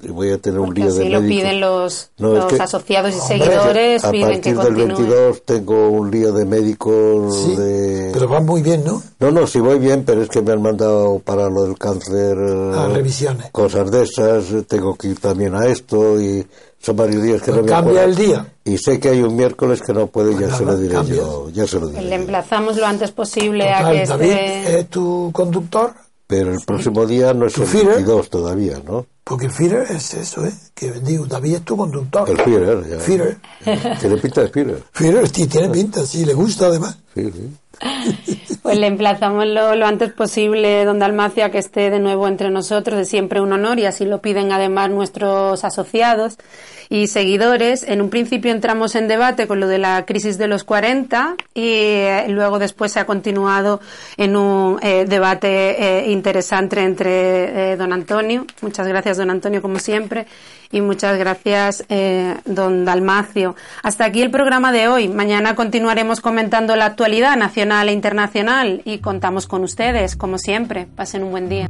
Voy a tener un día de médico. Así lo piden los, no, los es que, asociados y hombre, seguidores. A piden partir que del veintidós tengo un día de médico. Sí, de... Pero van muy bien, ¿no? No, no, sí voy bien, pero es que me han mandado para lo del cáncer. Ah, revisiones. Cosas de esas. Tengo que ir también a esto y son varios días que pues no me acuerdo. Cambia el día. Y sé que hay un miércoles que no puede, pues ya, se lo diré yo, ya se lo diré. Le emplazamos lo antes posible. Total, a que David, esté... ¿es tu conductor? Pero el próximo día no es el veintidós todavía, ¿no? Porque el Führer es eso, ¿eh? Que digo, David es tu conductor. El Führer, ya. Führer. Tiene pinta de Führer. Führer, sí, tiene pinta, sí, le gusta además. Sí, sí. Pues le emplazamos lo, lo antes posible, don Dalmacio, a que esté de nuevo entre nosotros, es siempre un honor y así lo piden además nuestros asociados y seguidores. En un principio entramos en debate con lo de la crisis de los cuarenta y luego después se ha continuado en un eh, debate eh, interesante entre eh, don Antonio. Muchas gracias, don Antonio, como siempre. Y muchas gracias, eh, don Dalmacio. Hasta aquí el programa de hoy. Mañana continuaremos comentando la actualidad nacional e internacional y contamos con ustedes, como siempre. Pasen un buen día.